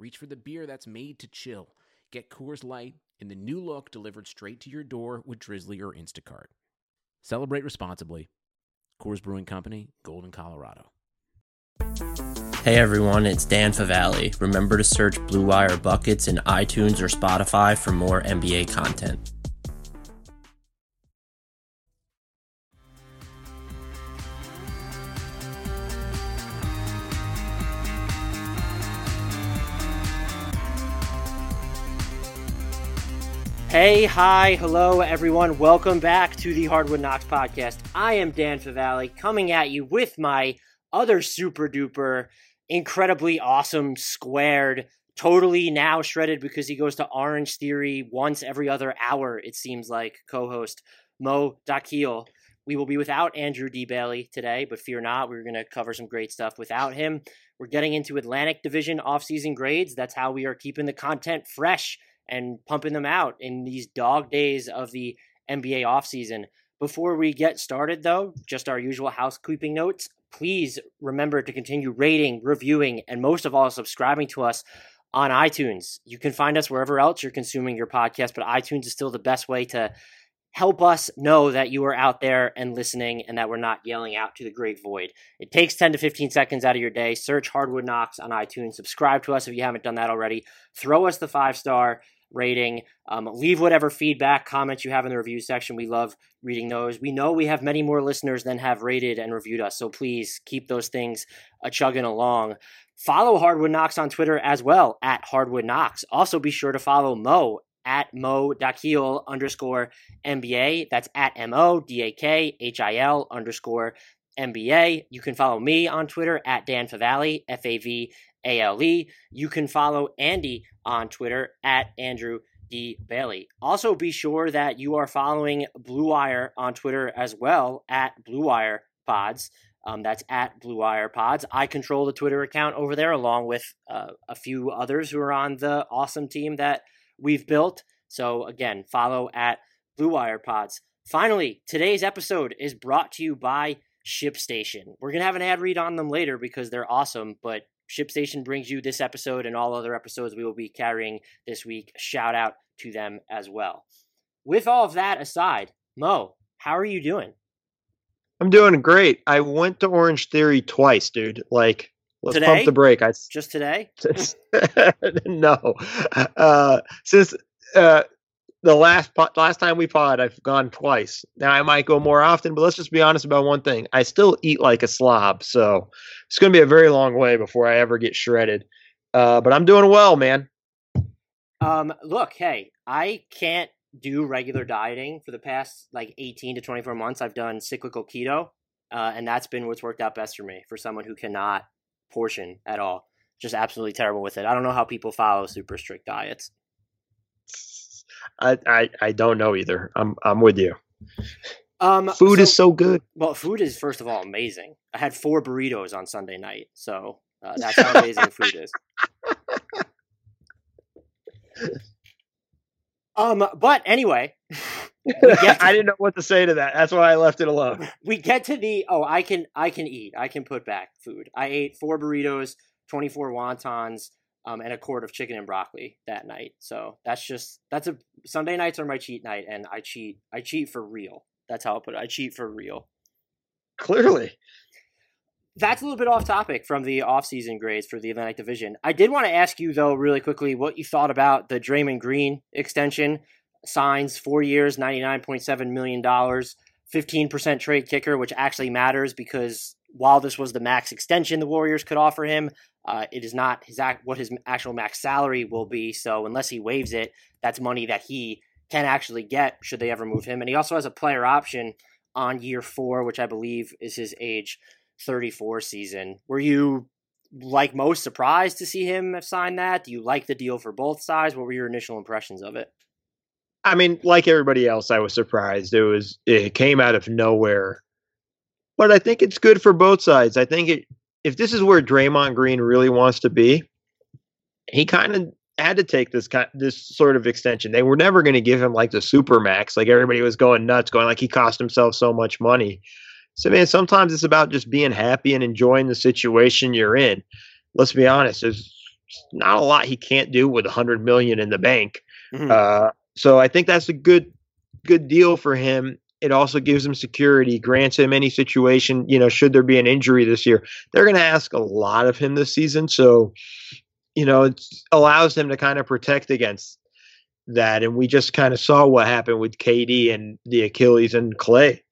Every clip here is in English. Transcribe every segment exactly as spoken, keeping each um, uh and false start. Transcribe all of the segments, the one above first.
reach for the beer that's made to chill. Get Coors Light in the new look delivered straight to your door with Drizzly or Instacart. Celebrate responsibly. Coors Brewing Company, Golden, Colorado. Hey everyone, it's Dan Favalli. Remember to search Blue Wire Buckets in iTunes or Spotify for more N B A content. Hey, hi, hello, everyone. Welcome back to the Hardwood Knocks podcast. I am Dan Favalli, coming at you with my other super-duper, incredibly awesome, squared, totally now shredded because he goes to Orange Theory once every other hour, it seems like, co-host Mo Dakhil. We will be without Andrew D. Bailey today, but fear not, we're going to cover some great stuff without him. We're getting into Atlantic Division offseason grades. That's how we are keeping the content fresh and pumping them out in these dog days of the N B A offseason. Before we get started, though, just our usual housekeeping notes. Please remember to continue rating, reviewing, and most of all, subscribing to us on iTunes. You can find us wherever else you're consuming your podcast, but iTunes is still the best way to help us know that you are out there and listening and that we're not yelling out to the great void. It takes ten to fifteen seconds out of your day. Search Hardwood Knocks on iTunes. Subscribe to us if you haven't done that already. Throw us the five-star rating. Um, leave whatever feedback, comments you have in the review section. We love reading those. We know we have many more listeners than have rated and reviewed us, so please keep those things a-chugging along. Follow Hardwood Knocks on Twitter as well, at Hardwood Knocks. Also be sure to follow Mo, at Mo Dakhil underscore N B A. That's at M O D A K H I L underscore N B A. You can follow me on Twitter, at Dan Favalli, F A V A L E. You can follow Andy on Twitter at Andrew D. Bailey. Also, be sure that you are following Blue Wire on Twitter as well at Blue Wire Pods. Um, that's at Blue Wire Pods. I control the Twitter account over there along with uh, a few others who are on the awesome team that we've built. So again, follow at Blue Wire Pods. Finally, today's episode is brought to you by ShipStation. We're going to have an ad read on them later because they're awesome, but ShipStation brings you this episode and all other episodes we will be carrying this week. Shout out to them as well. With all of that aside, Mo, how are you doing? I'm doing great. I went to Orange Theory twice, dude. Like, let's today? Pump the brake. I, Just today? No. Uh, since uh, the last po- last time we pod, I've gone twice. Now, I might go more often, but let's just be honest about one thing. I still eat like a slob, so it's going to be a very long way before I ever get shredded. Uh, but I'm doing well, man. Um, look, hey, I can't do regular dieting for the past like eighteen to twenty-four months. I've done cyclical keto, uh, and that's been what's worked out best for me, for someone who cannot portion at all. Just absolutely terrible with it. I don't know how people follow super strict diets. I, I, I don't know either. I'm I'm with you. Um, food so, is so good. Well, food is, first of all, amazing. I had four burritos on Sunday night, so uh, that's how amazing food is. Um, but anyway, to, I didn't know what to say to that. That's why I left it alone. We get to the oh, I can I can eat. I can put back food. I ate four burritos, twenty-four wontons. Um, and a quart of chicken and broccoli that night. So that's just that's a Sunday nights are my cheat night, and I cheat. I cheat for real. That's how I put it. I cheat for real. Clearly, that's a little bit off topic from the offseason grades for the Atlantic Division. I did want to ask you though, really quickly, what you thought about the Draymond Green extension. Signs four years, ninety-nine point seven million dollars, fifteen percent trade kicker, which actually matters because while this was the max extension the Warriors could offer him, uh, it is not his act, what his actual max salary will be. So unless he waives it, that's money that he can actually get should they ever move him. And he also has a player option on year four, which I believe is his age thirty-four season. Were you like most surprised to see him have signed that? Do you like the deal for both sides? What were your initial impressions of it? I mean, like everybody else, I was surprised. It was it came out of nowhere. But I think it's good for both sides. I think it, if this is where Draymond Green really wants to be, he kind of had to take this this sort of extension. They were never going to give him like the supermax. Like everybody was going nuts, going like he cost himself so much money. So, man, sometimes it's about just being happy and enjoying the situation you're in. Let's be honest, there's not a lot he can't do with one hundred million dollars in the bank. Mm-hmm. Uh, so I think that's a good good deal for him. It also gives him security, grants him any situation, you know, should there be an injury this year. They're going to ask a lot of him this season. So, you know, it allows him to kind of protect against that. And we just kind of saw what happened with K D and the Achilles and Klay.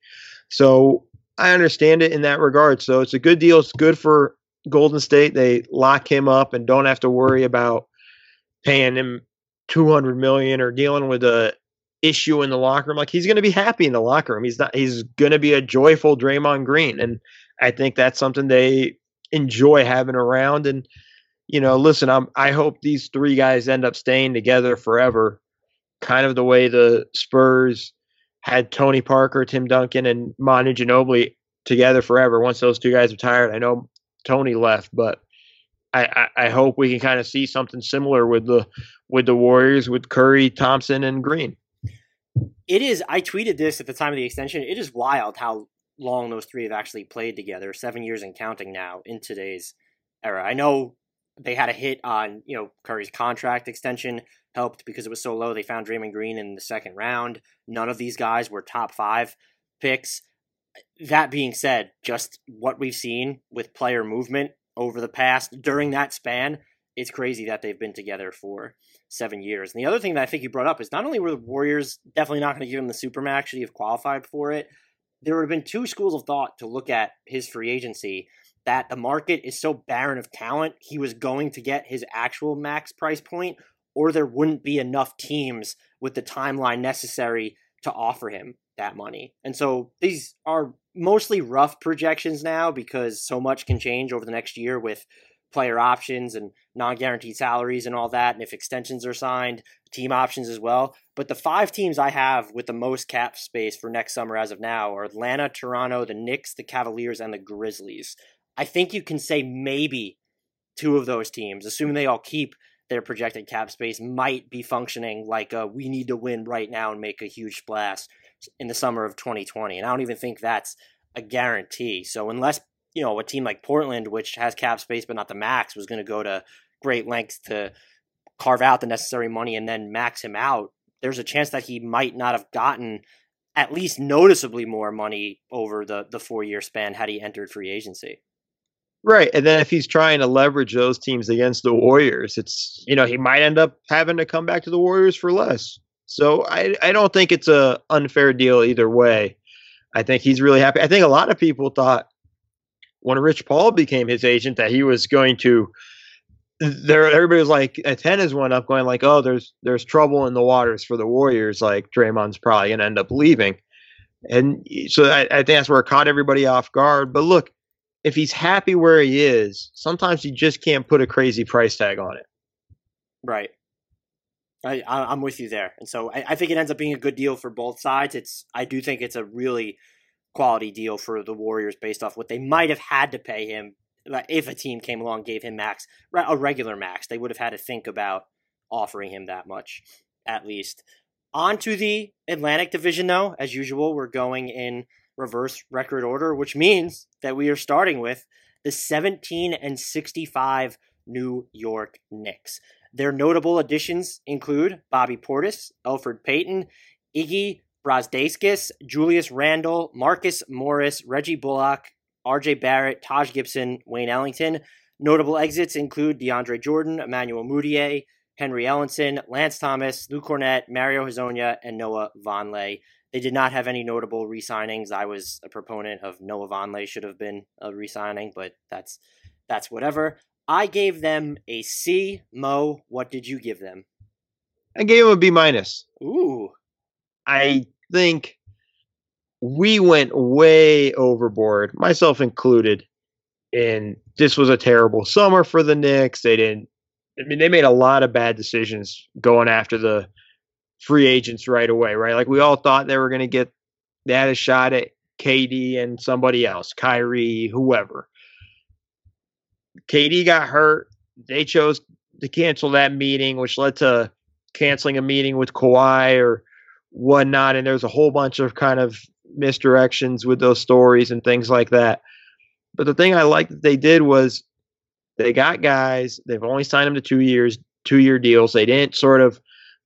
So I understand it in that regard. So it's a good deal. It's good for Golden State. They lock him up and don't have to worry about paying him two hundred million dollars or dealing with a issue in the locker room. Like, he's going to be happy in the locker room. He's not, he's going to be a joyful Draymond Green. And I think that's something they enjoy having around. And, you know, listen, I'm, I hope these three guys end up staying together forever, kind of the way the Spurs had Tony Parker, Tim Duncan, and Manu Ginobili together forever. Once those two guys retired, I know Tony left, but I, I, I hope we can kind of see something similar with the with the Warriors, with Curry, Thompson, and Green. It is. I tweeted this at the time of the extension. It is wild how long those three have actually played together, seven years and counting now in today's era. I know they had a hit on, you know, Curry's contract extension. Helped because it was so low. They found Draymond Green in the second round. None of these guys were top five picks. That being said, just what we've seen with player movement over the past, during that span, it's crazy that they've been together for seven years. And the other thing that I think you brought up is not only were the Warriors definitely not going to give him the Supermax, should he have qualified for it, there would have been two schools of thought to look at his free agency, that the market is so barren of talent, he was going to get his actual max price point, or there wouldn't be enough teams with the timeline necessary to offer him that money. And so these are mostly rough projections now because so much can change over the next year with player options and non-guaranteed salaries and all that, and if extensions are signed, team options as well. But the five teams I have with the most cap space for next summer as of now are Atlanta, Toronto, the Knicks, the Cavaliers, and the Grizzlies. I think you can say maybe two of those teams, assuming they all keep their projected cap space, might be functioning like a we need to win right now and make a huge splash in the summer of twenty twenty. And I don't even think that's a guarantee. So unless, you know, a team like Portland, which has cap space but not the max, was going to go to great lengths to carve out the necessary money and then max him out, there's a chance that he might not have gotten at least noticeably more money over the, the four-year span had he entered free agency. Right. And then if he's trying to leverage those teams against the Warriors, it's, you know, he might end up having to come back to the Warriors for less. So I, I don't think it's a unfair deal either way. I think he's really happy. I think a lot of people thought when Rich Paul became his agent that he was going to there. Everybody was like, antennas went up going like, oh, there's there's trouble in the waters for the Warriors. Like Draymond's probably going to end up leaving. And so I, I think that's where it caught everybody off guard. But look, if he's happy where he is, sometimes you just can't put a crazy price tag on it. Right. I, I'm with you there. And so I, I think it ends up being a good deal for both sides. It's I do think it's a really quality deal for the Warriors based off what they might have had to pay him. If a team came along and gave him max, a regular max, they would have had to think about offering him that much, at least. On to the Atlantic Division, though. As usual, we're going in reverse record order, which means that we are starting with the seventeen and sixty-five New York Knicks. Their notable additions include Bobby Portis, Elfrid Payton, Iggy Brasdaiskis, Julius Randle, Marcus Morris, Reggie Bullock, R J. Barrett, Taj Gibson, Wayne Ellington. Notable exits include DeAndre Jordan, Emmanuel Mudiay, Henry Ellenson, Lance Thomas, Lou Cornette, Mario Hezonja, and Noah Vonleh. They did not have any notable re-signings. I was a proponent of Noah Vonleh should have been a re-signing, but that's that's whatever. I gave them a C. Mo, what did you give them? I gave them a B minus. Ooh. I think we went way overboard, myself included, in this was a terrible summer for the Knicks. They didn't, I mean, they made a lot of bad decisions going after the free agents right away, right? Like we all thought they were going to get, they had a shot at K D and somebody else, Kyrie, whoever. K D got hurt. They chose to cancel that meeting, which led to canceling a meeting with Kawhi or whatnot. And there's a whole bunch of kind of misdirections with those stories and things like that. But the thing I liked that they did was they got guys. They've only signed them to two years, two-year deals. They didn't sort of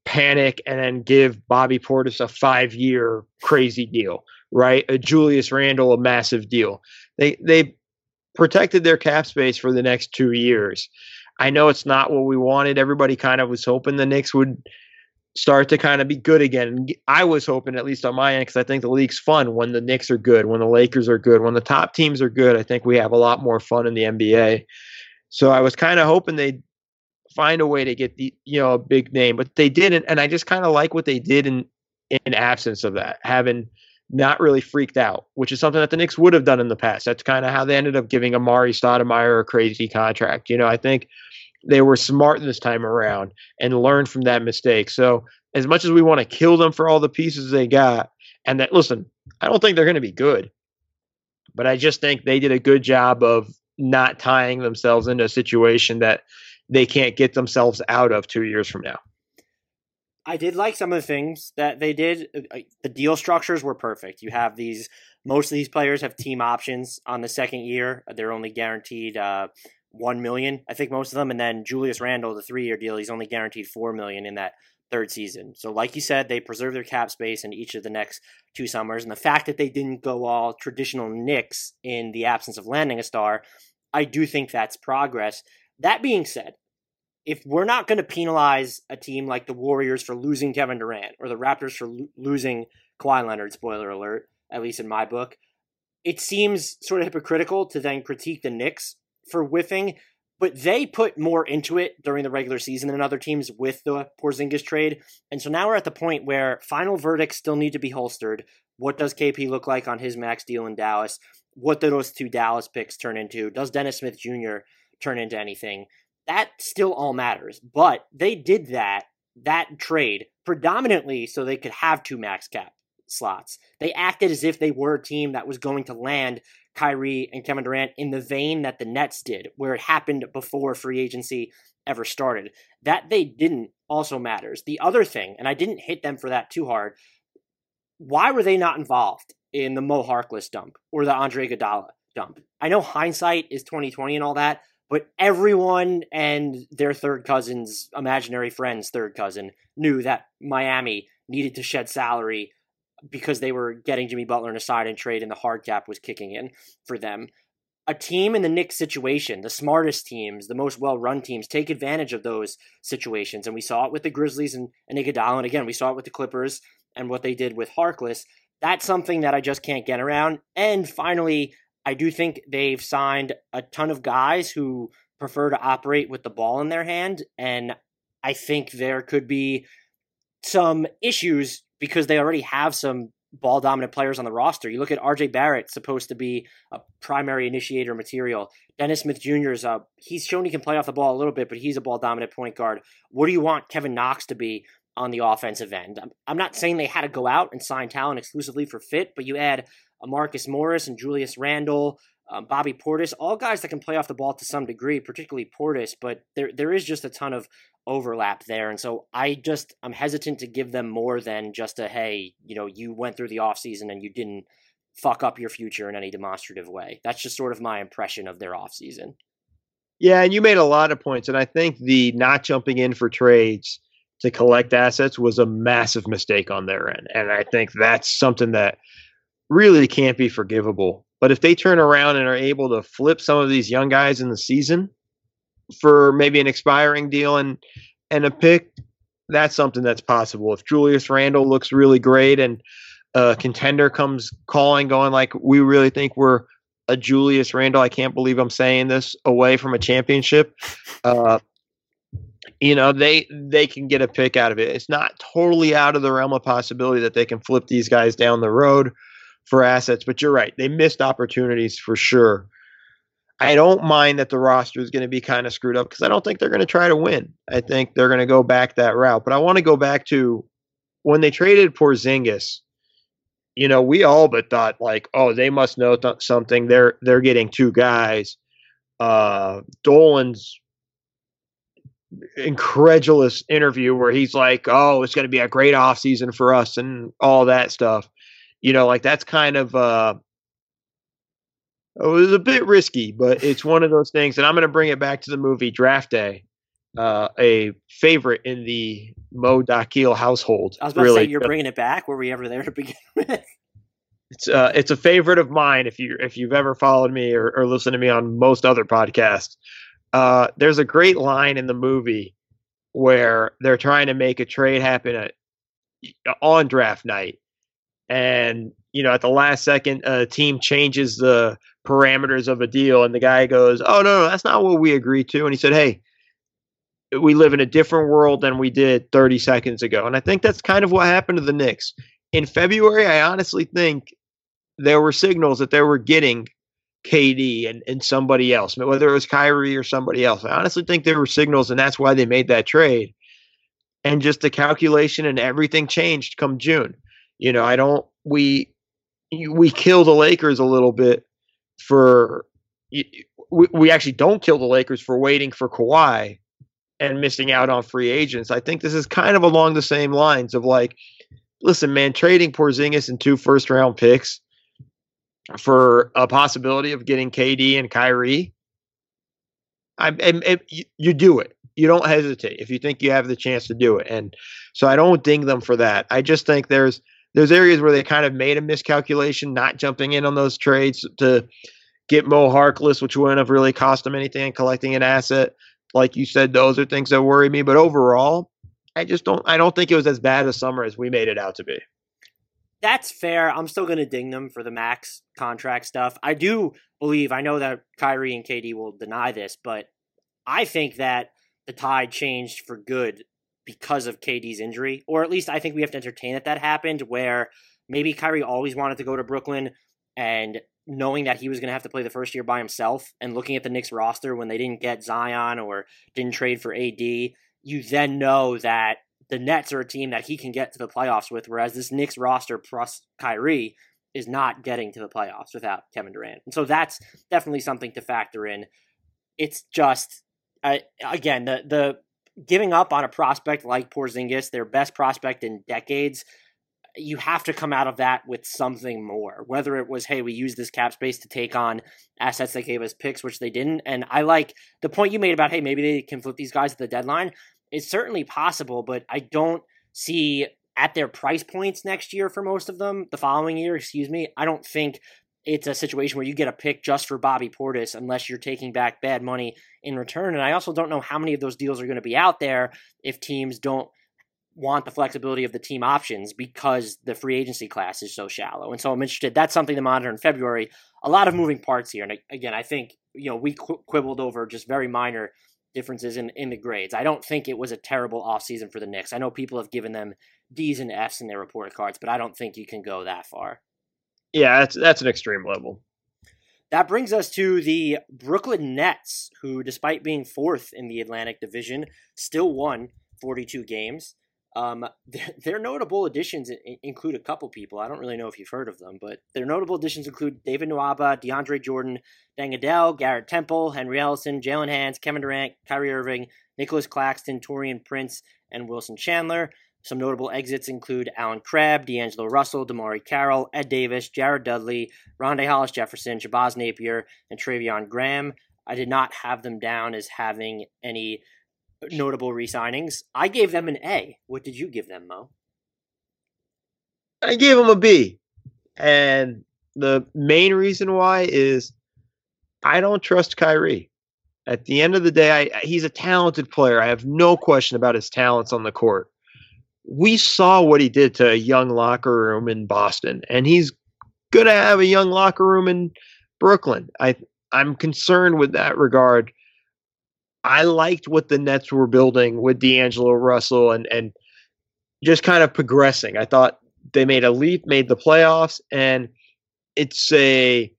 panic and then give Bobby Portis a five-year crazy deal, right? A Julius Randle, a massive deal. They they protected their cap space for the next two years. I know it's not what we wanted. Everybody kind of was hoping the Knicks would start to kind of be good again. I was hoping, at least on my end, because I think the league's fun when the Knicks are good, when the Lakers are good, when the top teams are good. I think we have a lot more fun in the N B A. So I was kind of hoping they'd find a way to get the, you know, a big name, but they didn't. And I just kind of like what they did in, in absence of that, having not really freaked out, which is something that the Knicks would have done in the past. That's kind of how they ended up giving Amari Stoudemire a crazy contract. You know, I think they were smart this time around and learned from that mistake. So as much as we want to kill them for all the pieces they got, and that, listen, I don't think they're going to be good, but I just think they did a good job of not tying themselves into a situation that they can't get themselves out of two years from now. I did like some of the things that they did. The deal structures were perfect. You have these, most of these players have team options on the second year. They're only guaranteed uh, one million dollars, I think most of them. And then Julius Randle, the three-year deal, he's only guaranteed four million dollars in that third season. So like you said, they preserve their cap space in each of the next two summers. And the fact that they didn't go all traditional Knicks in the absence of landing a star, I do think that's progress. That being said, if we're not going to penalize a team like the Warriors for losing Kevin Durant or the Raptors for lo- losing Kawhi Leonard, spoiler alert, at least in my book, it seems sort of hypocritical to then critique the Knicks for whiffing, but they put more into it during the regular season than other teams with the Porzingis trade. And so now we're at the point where final verdicts still need to be holstered. What does K P look like on his max deal in Dallas? What do those two Dallas picks turn into? Does Dennis Smith Junior turn into anything? That still all matters, but they did that, that trade predominantly so they could have two max cap slots. They acted as if they were a team that was going to land Kyrie and Kevin Durant in the vein that the Nets did, where it happened before free agency ever started. That they didn't also matters. The other thing, and I didn't hit them for that too hard, why were they not involved in the Moe Harkless dump or the Andre Iguodala dump? I know hindsight is twenty twenty and all that, but everyone and their third cousin's imaginary friend's third cousin knew that Miami needed to shed salary because they were getting Jimmy Butler in a sign and trade and the hard cap was kicking in for them. A team in the Knicks situation, the smartest teams, the most well-run teams, take advantage of those situations. And we saw it with the Grizzlies and, and Iguodala. And again, we saw it with the Clippers and what they did with Harkless. That's something that I just can't get around. And finally, I do think they've signed a ton of guys who prefer to operate with the ball in their hand, and I think there could be some issues because they already have some ball-dominant players on the roster. You look at R J. Barrett, supposed to be a primary initiator material. Dennis Smith Junior is a, he's shown he can play off the ball a little bit, but he's a ball-dominant point guard. What do you want Kevin Knox to be on the offensive end? I'm, I'm not saying they had to go out and sign talent exclusively for fit, but you add Marcus Morris and Julius Randle, um, Bobby Portis, all guys that can play off the ball to some degree, particularly Portis, but there there is just a ton of overlap there. And so I just, I'm hesitant to give them more than just a, hey, you know, you went through the offseason and you didn't fuck up your future in any demonstrative way. That's just sort of my impression of their offseason. Yeah, and you made a lot of points. And I think the not jumping in for trades to collect assets was a massive mistake on their end. And I think that's something that really can't be forgivable. But if they turn around and are able to flip some of these young guys in the season for maybe an expiring deal and and a pick, that's something that's possible. If Julius Randle looks really great and a contender comes calling, going like, we really think we're a Julius Randle, I can't believe I'm saying this, away from a championship, uh, you know, they they can get a pick out of it. It's not totally out of the realm of possibility that they can flip these guys down the road for assets, but you're right. They missed opportunities for sure. I don't mind that the roster is going to be kind of screwed up because I don't think they're going to try to win. I think they're going to go back that route. But I want to go back to when they traded Porzingis. You know, we all but thought like, oh, they must know th- something. They're they're getting two guys. Uh, Dolan's incredulous interview where he's like, oh, it's going to be a great offseason for us and all that stuff. You know, like that's kind of uh, it was a bit risky, but it's one of those things. And I'm going to bring it back to the movie Draft Day, uh, a favorite in the Mo Dakhil household. I was about really. to say, you're bringing it back. Were we ever there to begin with? It's uh, it's a favorite of mine. If you if you've ever followed me or, or listened to me on most other podcasts, uh, there's a great line in the movie where they're trying to make a trade happen at, on draft night, and you know at the last second, a team changes the parameters of a deal, and the guy goes, "Oh no, no, that's not what we agreed to." And he said, "Hey, we live in a different world than we did thirty seconds ago," and I think that's kind of what happened to the Knicks in February. I honestly think there were signals that they were getting K D and, and somebody else, whether it was Kyrie or somebody else. I honestly think there were signals, and that's why they made that trade. And just the calculation and everything changed come June. You know, I don't, we, we kill the Lakers a little bit for, we, we actually don't kill the Lakers for waiting for Kawhi and missing out on free agents. I think this is kind of along the same lines of like, listen, man, trading Porzingis and two first-round picks for a possibility of getting K D and Kyrie, I, I, I, you do it. You don't hesitate if you think you have the chance to do it. And so I don't ding them for that. I just think there's there's areas where they kind of made a miscalculation, not jumping in on those trades to get Moe Harkless, which wouldn't have really cost them anything, collecting an asset. Like you said, those are things that worry me. But overall, I just don't. I don't think it was as bad a summer as we made it out to be. That's fair. I'm still going to ding them for the max contract stuff. I do believe. I know that Kyrie and K D will deny this, but I think that the tide changed for good because of K D's injury, or at least I think we have to entertain that that happened. Where maybe Kyrie always wanted to go to Brooklyn, and knowing that he was going to have to play the first year by himself, and looking at the Knicks roster when they didn't get Zion or didn't trade for A D. You then know that the Nets are a team that he can get to the playoffs with, whereas this Knicks roster plus Kyrie is not getting to the playoffs without Kevin Durant. And so that's definitely something to factor in. It's just, uh, again, the the giving up on a prospect like Porzingis, their best prospect in decades, you have to come out of that with something more, whether it was, hey, we use this cap space to take on assets that gave us picks, which they didn't. And I like the point you made about, hey, maybe they can flip these guys at the deadline. It's certainly possible, but I don't see at their price points next year for most of them, the following year, excuse me, I don't think it's a situation where you get a pick just for Bobby Portis unless you're taking back bad money in return. And I also don't know how many of those deals are going to be out there if teams don't want the flexibility of the team options because the free agency class is so shallow. And so I'm interested. That's something to monitor in February. A lot of moving parts here. And again, I think, you know, we qu- quibbled over just very minor differences in, in the grades. I don't think it was a terrible offseason for the Knicks. I know people have given them D's and F's in their report cards, but I don't think you can go that far. Yeah, that's, that's an extreme level. That brings us to the Brooklyn Nets, who, despite being fourth in the Atlantic Division, still won forty-two games. Um, their, their notable additions include a couple people. I don't really know if you've heard of them, but their notable additions include David Nwaba, DeAndre Jordan, Dan Favalli, Garrett Temple, Henry Ellenson, Jalen Hans, Kevin Durant, Kyrie Irving, Nicholas Claxton, Taurean Prince, and Wilson Chandler. Some notable exits include Allen Crabbe, D'Angelo Russell, Damari Carroll, Ed Davis, Jared Dudley, Rondae Hollis-Jefferson, Shabazz Napier, and Travion Graham. I did not have them down as having any notable re-signings. I gave them an A. What did you give them, Mo? I gave them a B. And the main reason why is I don't trust Kyrie. At the end of the day, I, he's a talented player. I have no question about his talents on the court. We saw what he did to a young locker room in Boston, and he's going to have a young locker room in Brooklyn. I, I'm concerned with that regard. I liked what the Nets were building with D'Angelo Russell and, and just kind of progressing. I thought they made a leap, made the playoffs, and it's a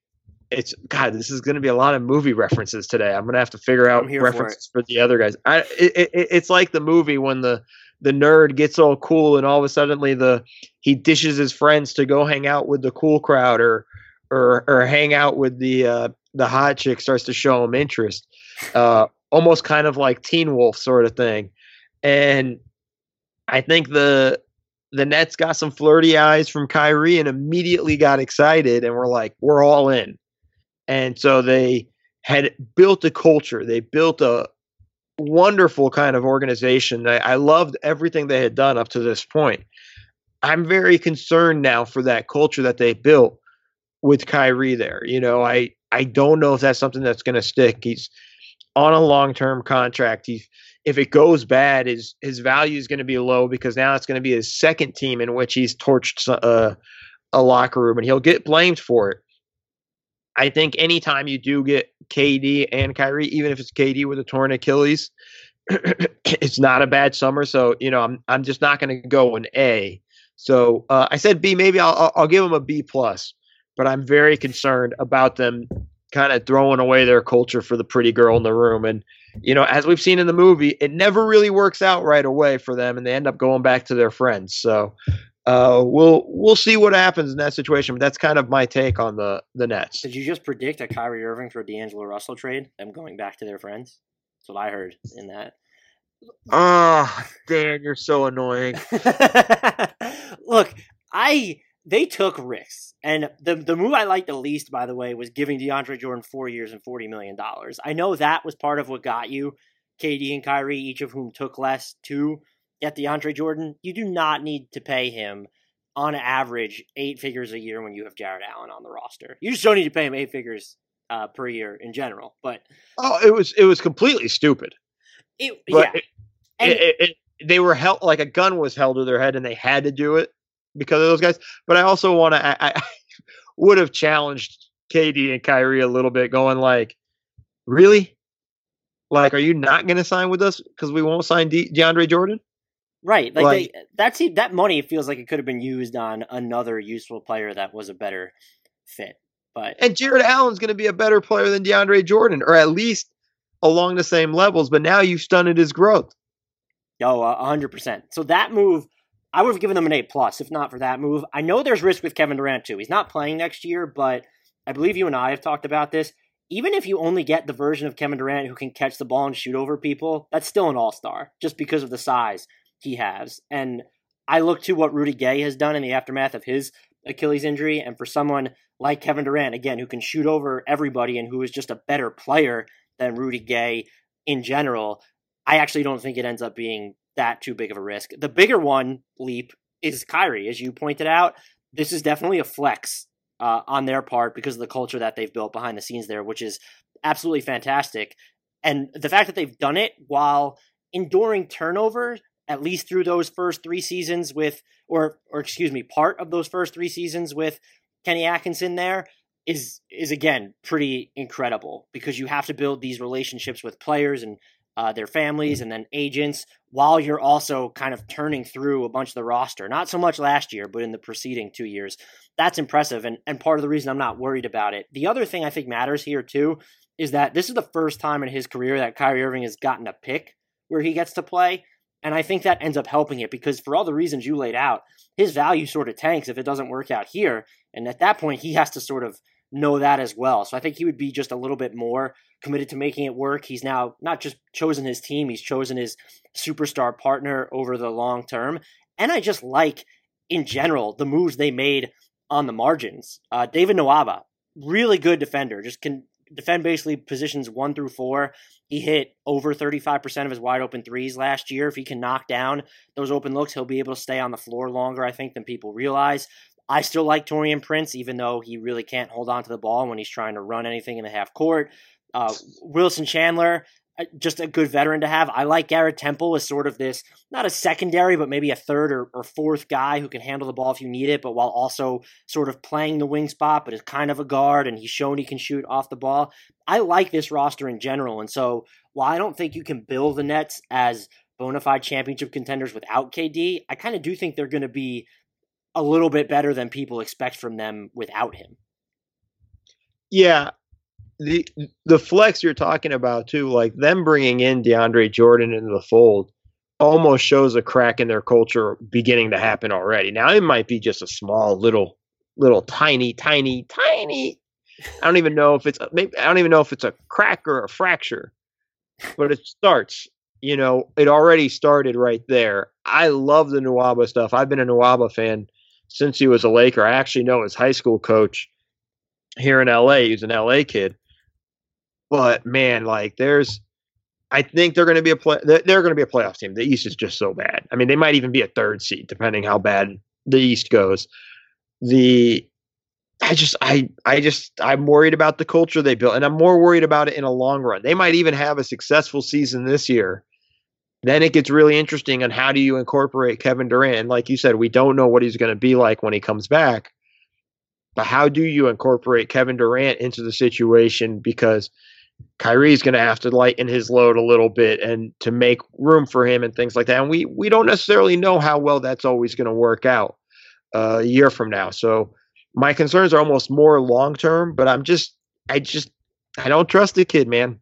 it's God, this is going to be a lot of movie references today. I'm going to have to figure out references for, for the other guys. I, it, it, it's like the movie when the, the nerd gets all cool and all of a suddenly the, he dishes his friends to go hang out with the cool crowd or, or, or hang out with the, uh, the hot chick starts to show him interest, uh, almost kind of like Teen Wolf sort of thing. And I think the, the Nets got some flirty eyes from Kyrie and immediately got excited and were like, we're all in. And so they had built a culture. They built a wonderful kind of organization. I, I loved everything they had done up to this point. I'm very concerned now for that culture that they built with Kyrie there. You know, I, I don't know if that's something that's going to stick. He's on a long-term contract. He's, if it goes bad, his, his value is going to be low because now it's going to be his second team in which he's torched a, a locker room, and he'll get blamed for it. I think anytime you do get K D and Kyrie, even if it's K D with a torn Achilles, it's not a bad summer. So, you know, I'm I'm just not going to go an A. So uh, I said B. Maybe I'll I'll give them a B plus, but I'm very concerned about them kind of throwing away their culture for the pretty girl in the room. And, you know, as we've seen in the movie, it never really works out right away for them, and they end up going back to their friends. So uh, we'll we'll see what happens in that situation. But that's kind of my take on the, the Nets. Did you just predict a Kyrie Irving for a D'Angelo Russell trade, them going back to their friends? That's what I heard in that. Oh, Dan, you're so annoying. Look, I... They took risks, and the the move I liked the least, by the way, was giving DeAndre Jordan four years and forty million dollars. I know that was part of what got you K D and Kyrie, each of whom took less to get DeAndre Jordan. You do not need to pay him, on average, eight figures a year when you have Jared Allen on the roster. You just don't need to pay him eight figures uh, per year in general. But oh, it was it was completely stupid. It, yeah, it, and it, it, it, they were held like a gun was held to their head, and they had to do it because of those guys. But I also want to, I, I would have challenged K D and Kyrie a little bit, going like, really? Like, are you not going to sign with us because we won't sign De- DeAndre Jordan? Right. Like, like they, that, seemed, that money feels like it could have been used on another useful player that was a better fit. But and Jared Allen's going to be a better player than DeAndre Jordan, or at least along the same levels. But now you've stunted his growth. Oh, uh, one hundred percent. So that move, I would have given them an A plus if not for that move. I know there's risk with Kevin Durant too. He's not playing next year, but I believe you and I have talked about this. Even if you only get the version of Kevin Durant who can catch the ball and shoot over people, that's still an all-star just because of the size he has. And I look to what Rudy Gay has done in the aftermath of his Achilles injury. And for someone like Kevin Durant, again, who can shoot over everybody and who is just a better player than Rudy Gay in general, I actually don't think it ends up being that too big of a risk. The bigger one leap is Kyrie, as you pointed out. This is definitely a flex uh, on their part because of the culture that they've built behind the scenes there, which is absolutely fantastic. And the fact that they've done it while enduring turnover, at least through those first three seasons with, or or excuse me, part of those first three seasons with Kenny Atkinson there, is is again pretty incredible because you have to build these relationships with players and Uh, their families and then agents while you're also kind of turning through a bunch of the roster. Not so much last year, but in the preceding two years. That's impressive, and, and part of the reason I'm not worried about it. The other thing I think matters here, too, is that this is the first time in his career that Kyrie Irving has gotten a pick where he gets to play, and I think that ends up helping it because for all the reasons you laid out, his value sort of tanks if it doesn't work out here, and at that point, he has to sort of know that as well. So I think he would be just a little bit more committed to making it work. He's now not just chosen his team, he's chosen his superstar partner over the long term. And I just like, in general, the moves they made on the margins. Uh, David Nwaba, really good defender, just can defend basically positions one through four. He hit over thirty-five percent of his wide open threes last year. If he can knock down those open looks, he'll be able to stay on the floor longer, I think, than people realize. I still like Taurean Prince, even though he really can't hold on to the ball when he's trying to run anything in the half court. Uh, Wilson Chandler, just a good veteran to have. I like Garrett Temple as sort of this, not a secondary, but maybe a third or, or fourth guy who can handle the ball if you need it, but while also sort of playing the wing spot, but is kind of a guard, and he's shown he can shoot off the ball. I like this roster in general, and so while I don't think you can build the Nets as bona fide championship contenders without K D, I kind of do think they're going to be a little bit better than people expect from them without him. Yeah. The the flex you're talking about, too, like them bringing in DeAndre Jordan into the fold almost shows a crack in their culture beginning to happen already. Now, it might be just a small, little, little, tiny, tiny, tiny. I don't even know if it's maybe I don't even know if it's a crack or a fracture, but it starts. You know, it already started right there. I love the Nwaba stuff. I've been a Nwaba fan since he was a Laker. I actually know his high school coach here in L A. He's an L A kid. But man, like there's, I think they're going to be a play. They're, they're going to be a playoff team. The East is just so bad. I mean, they might even be a third seed, depending how bad the East goes. The, I just, I, I just, I'm worried about the culture they built, and I'm more worried about it in a long run. They might even have a successful season this year. Then it gets really interesting on how do you incorporate Kevin Durant. And like you said, we don't know what he's going to be like when he comes back. But how do you incorporate Kevin Durant into the situation? Because Kyrie's going to have to lighten his load a little bit and to make room for him and things like that. And we we don't necessarily know how well that's always going to work out uh, a year from now. So my concerns are almost more long term. But I'm just I just I don't trust the kid, man.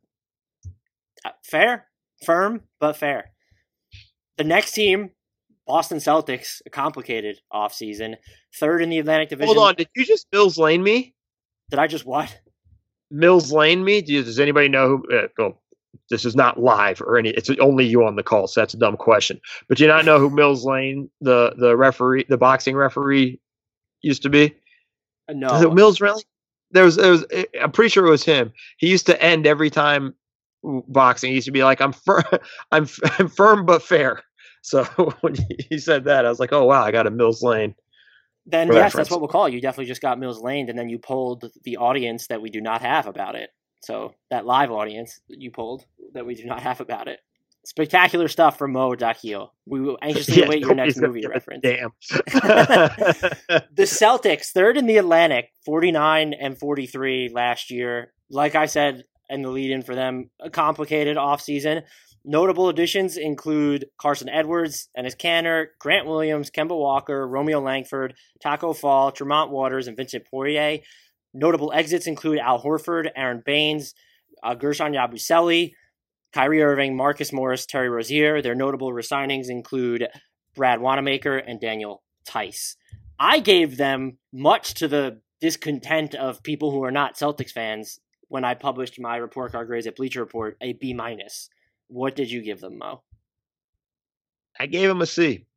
Fair, firm, but fair. The next team. Boston Celtics, a complicated offseason. Third in the Atlantic Division. Hold on, did you just Mills Lane me? Did I just what? Mills Lane me? Do you, does anybody know who? Uh, well, this is not live or any. It's only you on the call, so that's a dumb question. But do you not know who Mills Lane, the the referee, the boxing referee, used to be? No, was it Mills Lane. There was, there was. I'm pretty sure it was him. He used to end every time boxing. He used to be like, "I'm firm, I'm, I'm firm but fair." So when he said that, I was like, oh, wow, I got a Mills Lane. Then, yes, reference. That's what we'll call it. You definitely just got Mills Lane, and then you polled the audience that we do not have about it. So that live audience that you polled that we do not have about it. Spectacular stuff from Mo Dakhil. We will anxiously yeah, await your next movie reference. Damn. The Celtics, third in the Atlantic, forty-nine and forty-three last year. Like I said, in the lead-in for them, a complicated offseason. Notable additions include Carson Edwards, Enes Kanter, Grant Williams, Kemba Walker, Romeo Langford, Taco Fall, Tremont Waters, and Vincent Poirier. Notable exits include Al Horford, Aaron Baines, uh, Gershon Yabusele, Kyrie Irving, Marcus Morris, Terry Rozier. Their notable resignings include Brad Wanamaker and Daniel Tice. I gave them much to the discontent of people who are not Celtics fans when I published my report card grades at Bleacher Report, a B minus. What did you give them, Mo? I gave them a C.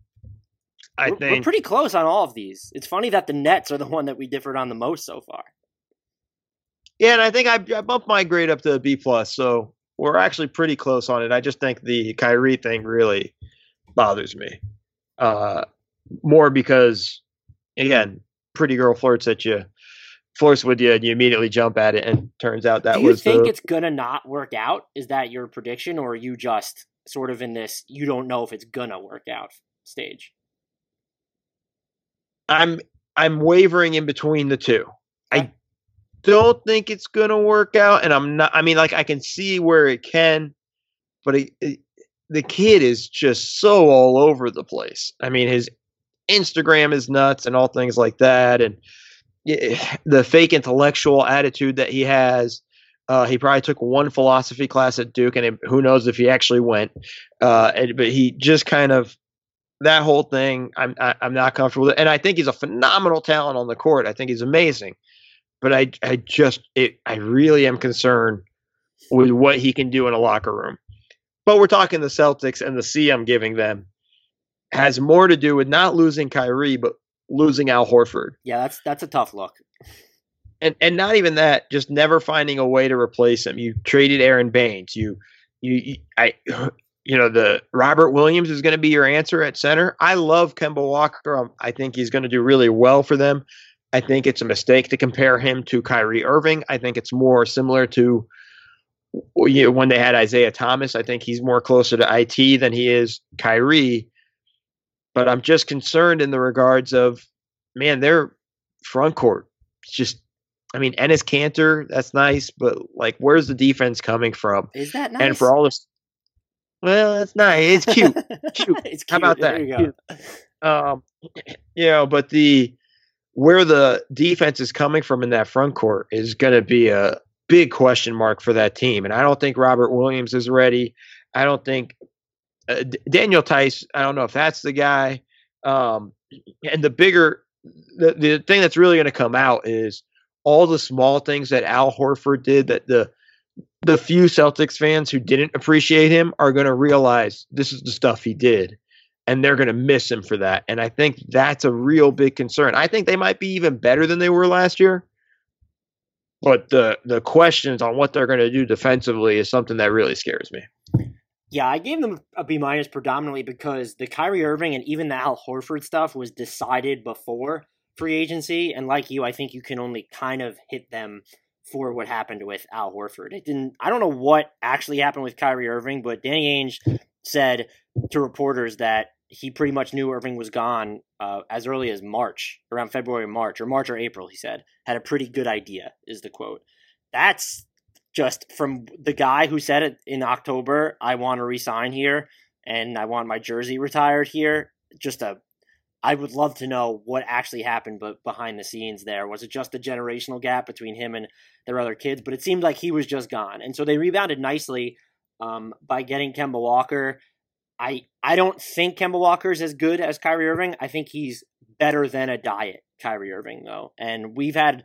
I we're, think we're pretty close on all of these. It's funny that the Nets are the one that we differed on the most so far. Yeah, and I think I, I bumped my grade up to a B plus, so we're actually pretty close on it. I just think the Kyrie thing really bothers me uh, more because, again, pretty girl flirts at you, flirts with you, and you immediately jump at it, and turns out that was. Do you was think the... it's gonna not work out? Is that your prediction, or are you just sort of in this you don't know if it's gonna work out stage? I'm I'm wavering in between the two. Okay. I don't think it's gonna work out, and I'm not. I mean, like I can see where it can, but it, it, the kid is just so all over the place. I mean, his Instagram is nuts, and all things like that, and. The fake intellectual attitude that he has. Uh, he probably took one philosophy class at Duke, and it, who knows if he actually went. Uh, and, but he just kind of that whole thing. I'm I, I'm not comfortable with it. And I think he's a phenomenal talent on the court. I think he's amazing, but I I just it I really am concerned with what he can do in a locker room. But we're talking the Celtics, and the C I'm giving them has more to do with not losing Kyrie, but. Losing Al Horford. Yeah, that's that's a tough look. And and not even that, just never finding a way to replace him. You traded Aaron Baines. You you, you I you know, the Robert Williams is going to be your answer at center. I love Kemba Walker. Um, I think he's going to do really well for them. I think it's a mistake to compare him to Kyrie Irving. I think it's more similar to you know, when they had Isaiah Thomas. I think he's more closer to I T than he is Kyrie. But I'm just concerned in the regards of, man, their front court. It's just, I mean, Enes Kanter, that's nice, but like, where's the defense coming from? Is that nice? And for all this, well, that's nice. It's cute. cute. It's cute. How about there that? You, go. Um, you know, but the where the defense is coming from in that front court is going to be a big question mark for that team. And I don't think Robert Williams is ready. I don't think uh, D- Daniel Tice, I don't know if that's the guy. Um, and the bigger, the, the thing that's really going to come out is all the small things that Al Horford did that the, the few Celtics fans who didn't appreciate him are going to realize this is the stuff he did, and they're going to miss him for that. And I think that's a real big concern. I think they might be even better than they were last year, but the, the questions on what they're going to do defensively is something that really scares me. Yeah, I gave them a B minus predominantly because the Kyrie Irving and even the Al Horford stuff was decided before free agency. And like you, I think you can only kind of hit them for what happened with Al Horford. It didn't, I don't know what actually happened with Kyrie Irving, but Danny Ainge said to reporters that he pretty much knew Irving was gone uh, as early as March, around February, March, or March or April, he said. Had a pretty good idea, is the quote. That's just from the guy who said it in October, I want to resign here and I want my jersey retired here. Just a, I would love to know what actually happened, but behind the scenes there, was it just a generational gap between him and their other kids? But it seemed like he was just gone. And so they rebounded nicely um, by getting Kemba Walker. I, I don't think Kemba Walker is as good as Kyrie Irving. I think he's better than a diet Kyrie Irving though. And we've had,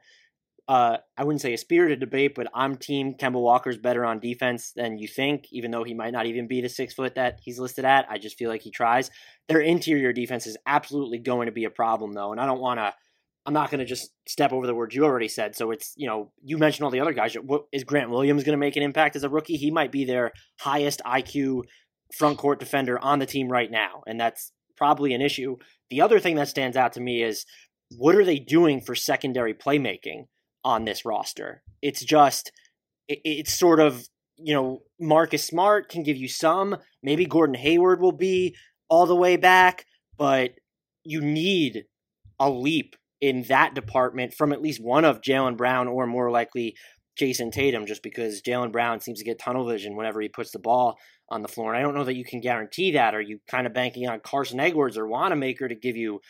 Uh, I wouldn't say a spirited debate, but I'm team Kemba Walker's better on defense than you think, even though he might not even be the six foot that he's listed at. I just feel like he tries. Their interior defense is absolutely going to be a problem, though, and I don't want to – I'm not going to just step over the words you already said. So it's – you know, you mentioned all the other guys. Is Grant Williams going to make an impact as a rookie? He might be their highest I Q front court defender on the team right now, and that's probably an issue. The other thing that stands out to me is what are they doing for secondary playmaking on this roster? It's just, it, it's sort of, you know, Marcus Smart can give you some, maybe Gordon Hayward will be all the way back, but you need a leap in that department from at least one of Jaylen Brown or more likely Jason Tatum, just because Jaylen Brown seems to get tunnel vision whenever he puts the ball on the floor. And I don't know that you can guarantee that. Are you kind of banking on Carson Edwards or Wanamaker to give you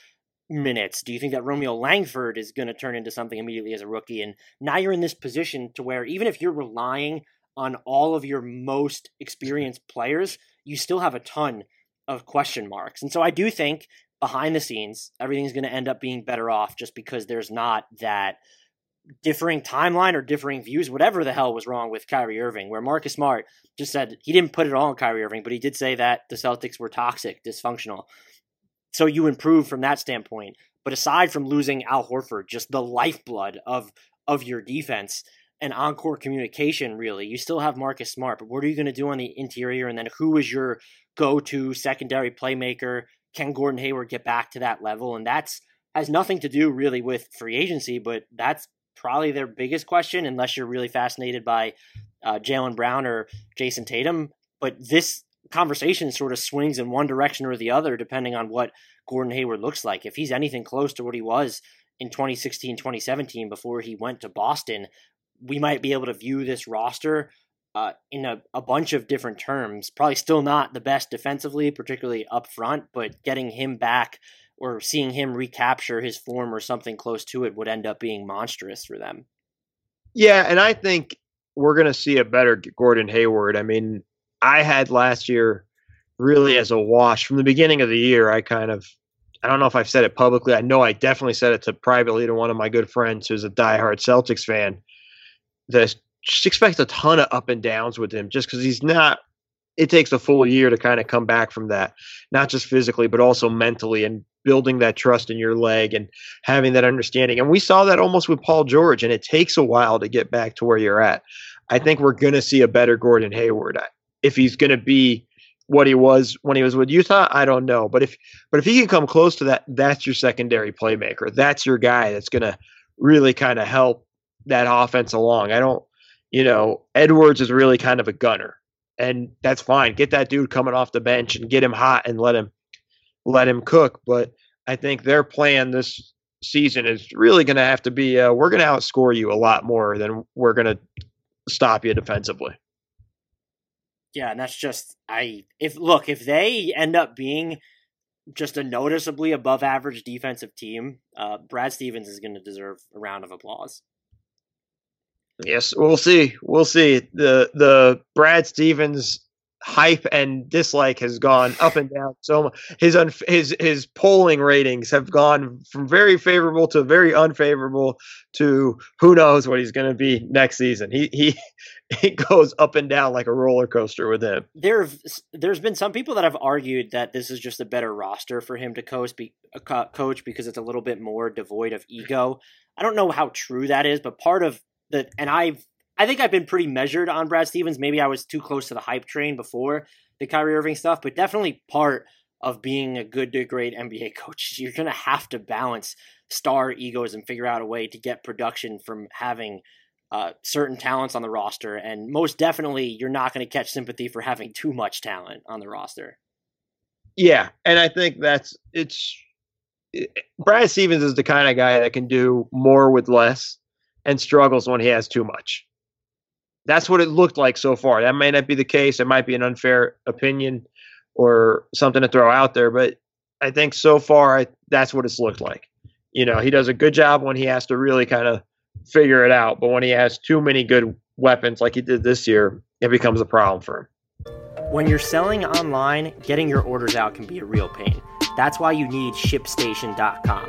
minutes? Do you think that Romeo Langford is going to turn into something immediately as a rookie? And now you're in this position to where even if you're relying on all of your most experienced players, you still have a ton of question marks. And so I do think behind the scenes, everything's going to end up being better off just because there's not that differing timeline or differing views, whatever the hell was wrong with Kyrie Irving, where Marcus Smart just said he didn't put it all on Kyrie Irving, but he did say that the Celtics were toxic, dysfunctional. So you improve from that standpoint. But aside from losing Al Horford, just the lifeblood of of your defense and on-court communication, really, you still have Marcus Smart. But what are you going to do on the interior? And then who is your go-to secondary playmaker? Can Gordon Hayward get back to that level? And that's has nothing to do really with free agency, but that's probably their biggest question, unless you're really fascinated by uh, Jaylen Brown or Jason Tatum. But this conversation sort of swings in one direction or the other, depending on what Gordon Hayward looks like. If he's anything close to what he was in twenty sixteen, twenty seventeen, before he went to Boston, we might be able to view this roster uh, in a, a bunch of different terms. Probably still not the best defensively, particularly up front, but getting him back or seeing him recapture his form or something close to it would end up being monstrous for them. Yeah. And I think we're going to see a better Gordon Hayward. I mean, I had last year really as a wash from the beginning of the year. I kind of, I don't know if I've said it publicly. I know I definitely said it to privately to one of my good friends who's a diehard Celtics fan. That just expect a ton of up and downs with him just because he's not, it takes a full year to kind of come back from that, not just physically, but also mentally and building that trust in your leg and having that understanding. And we saw that almost with Paul George, and it takes a while to get back to where you're at. I think we're going to see a better Gordon Hayward. If he's going to be what he was when he was with Utah, I don't know. But if but if he can come close to that, that's your secondary playmaker. That's your guy that's going to really kind of help that offense along. I don't, you know, Edwards is really kind of a gunner, and that's fine. Get that dude coming off the bench and get him hot and let him let him cook. But I think their plan this season is really going to have to be uh, we're going to outscore you a lot more than we're going to stop you defensively. Yeah, and that's just I if look, if they end up being just a noticeably above average defensive team, uh, Brad Stevens is going to deserve a round of applause. Yes, we'll see. We'll see. The the Brad Stevens hype and dislike has gone up and down so much. His un, his his polling ratings have gone from very favorable to very unfavorable to who knows what he's going to be next season. He he it goes up and down like a roller coaster with him. There there's been some people that have argued that this is just a better roster for him to coach, be, uh, coach because it's a little bit more devoid of ego. I don't know how true that is, but part of that, and I've I think I've been pretty measured on Brad Stevens. Maybe I was too close to the hype train before the Kyrie Irving stuff, but definitely part of being a good to great N B A coach is you're going to have to balance star egos and figure out a way to get production from having uh, certain talents on the roster. And most definitely, you're not going to catch sympathy for having too much talent on the roster. Yeah, and I think that's it's it, Brad Stevens is the kind of guy that can do more with less and struggles when he has too much. That's what it looked like so far. That may not be the case. It might be an unfair opinion or something to throw out there, but I think so far I, that's what it's looked like. You know, he does a good job when he has to really kind of figure it out, but when he has too many good weapons like he did this year, it becomes a problem for him. When you're selling online, getting your orders out can be a real pain. That's why you need ship station dot com.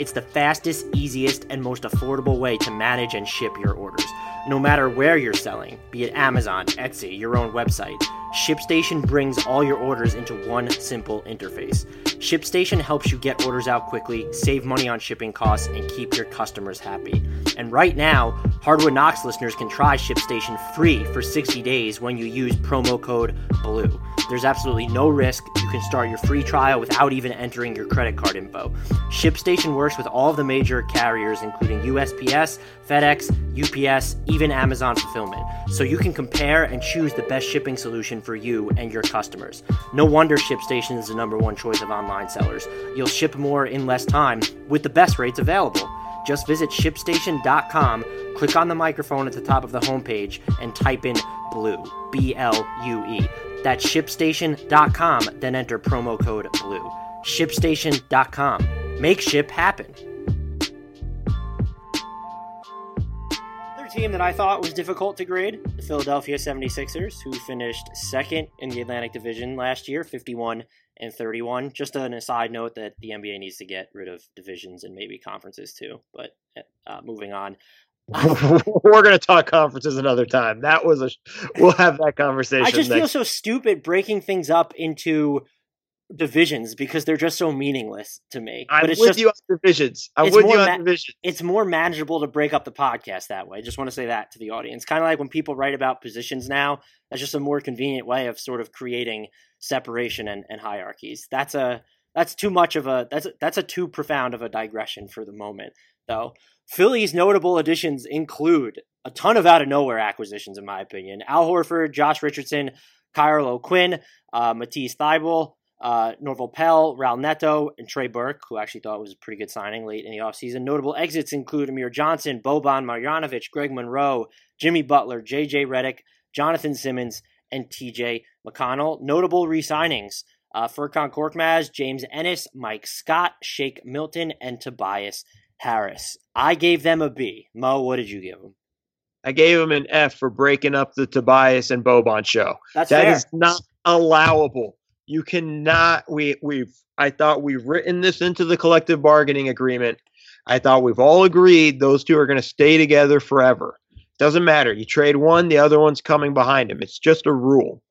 It's the fastest, easiest, and most affordable way to manage and ship your orders. No matter where you're selling, be it Amazon, Etsy, your own website, ShipStation brings all your orders into one simple interface. ShipStation helps you get orders out quickly, save money on shipping costs, and keep your customers happy. And right now, Hardwood Knocks listeners can try ShipStation free for sixty days when you use promo code BLUE. There's absolutely no risk. You can start your free trial without even entering your credit card info. ShipStation works with all of the major carriers, including U S P S, FedEx, U P S, even Amazon Fulfillment, so you can compare and choose the best shipping solution for you and your customers. No wonder ShipStation is the number one choice of online sellers. You'll ship more in less time with the best rates available. Just visit ship station dot com, click on the microphone at the top of the homepage, and type in BLUE, B L U E. That's ship station dot com, then enter promo code BLUE. ship station dot com. Make ship happen. Another team that I thought was difficult to grade, the Philadelphia seventy-sixers, who finished second in the Atlantic Division last year, fifty-one and thirty-one. Just on a side note that the N B A needs to get rid of divisions and maybe conferences too, but uh, moving on. We're going to talk conferences another time. That was a, we'll have that conversation. I just next. feel so stupid breaking things up into divisions because they're just so meaningless to me. I'm but it's with just, you on divisions. I'm with you on ma- divisions. It's more manageable to break up the podcast that way. I just want to say that to the audience. Kind of like when people write about positions now, that's just a more convenient way of sort of creating separation and, and hierarchies. That's a that's too much of a that's a, that's a too profound of a digression for the moment, though. Philly's notable additions include a ton of out of nowhere acquisitions, in my opinion. Al Horford, Josh Richardson, Kyle O'Quinn, uh, Matisse Thybulle, Uh, Norval Pell, Raul Neto, and Trey Burke, who I actually thought was a pretty good signing late in the offseason. Notable exits include Amir Johnson, Boban Marjanovic, Greg Monroe, Jimmy Butler, J J Redick, Jonathan Simmons, and T J McConnell. Notable re-signings, uh, Furkan Korkmaz, James Ennis, Mike Scott, Shake Milton, and Tobias Harris. I gave them a B. Mo, what did you give them? I gave them an F for breaking up the Tobias and Boban show. That's that fair. Is not allowable. You cannot, we, we've, I thought we've written this into the collective bargaining agreement. I thought we've all agreed those two are going to stay together forever. Doesn't matter. You trade one, the other one's coming behind him. It's just a rule.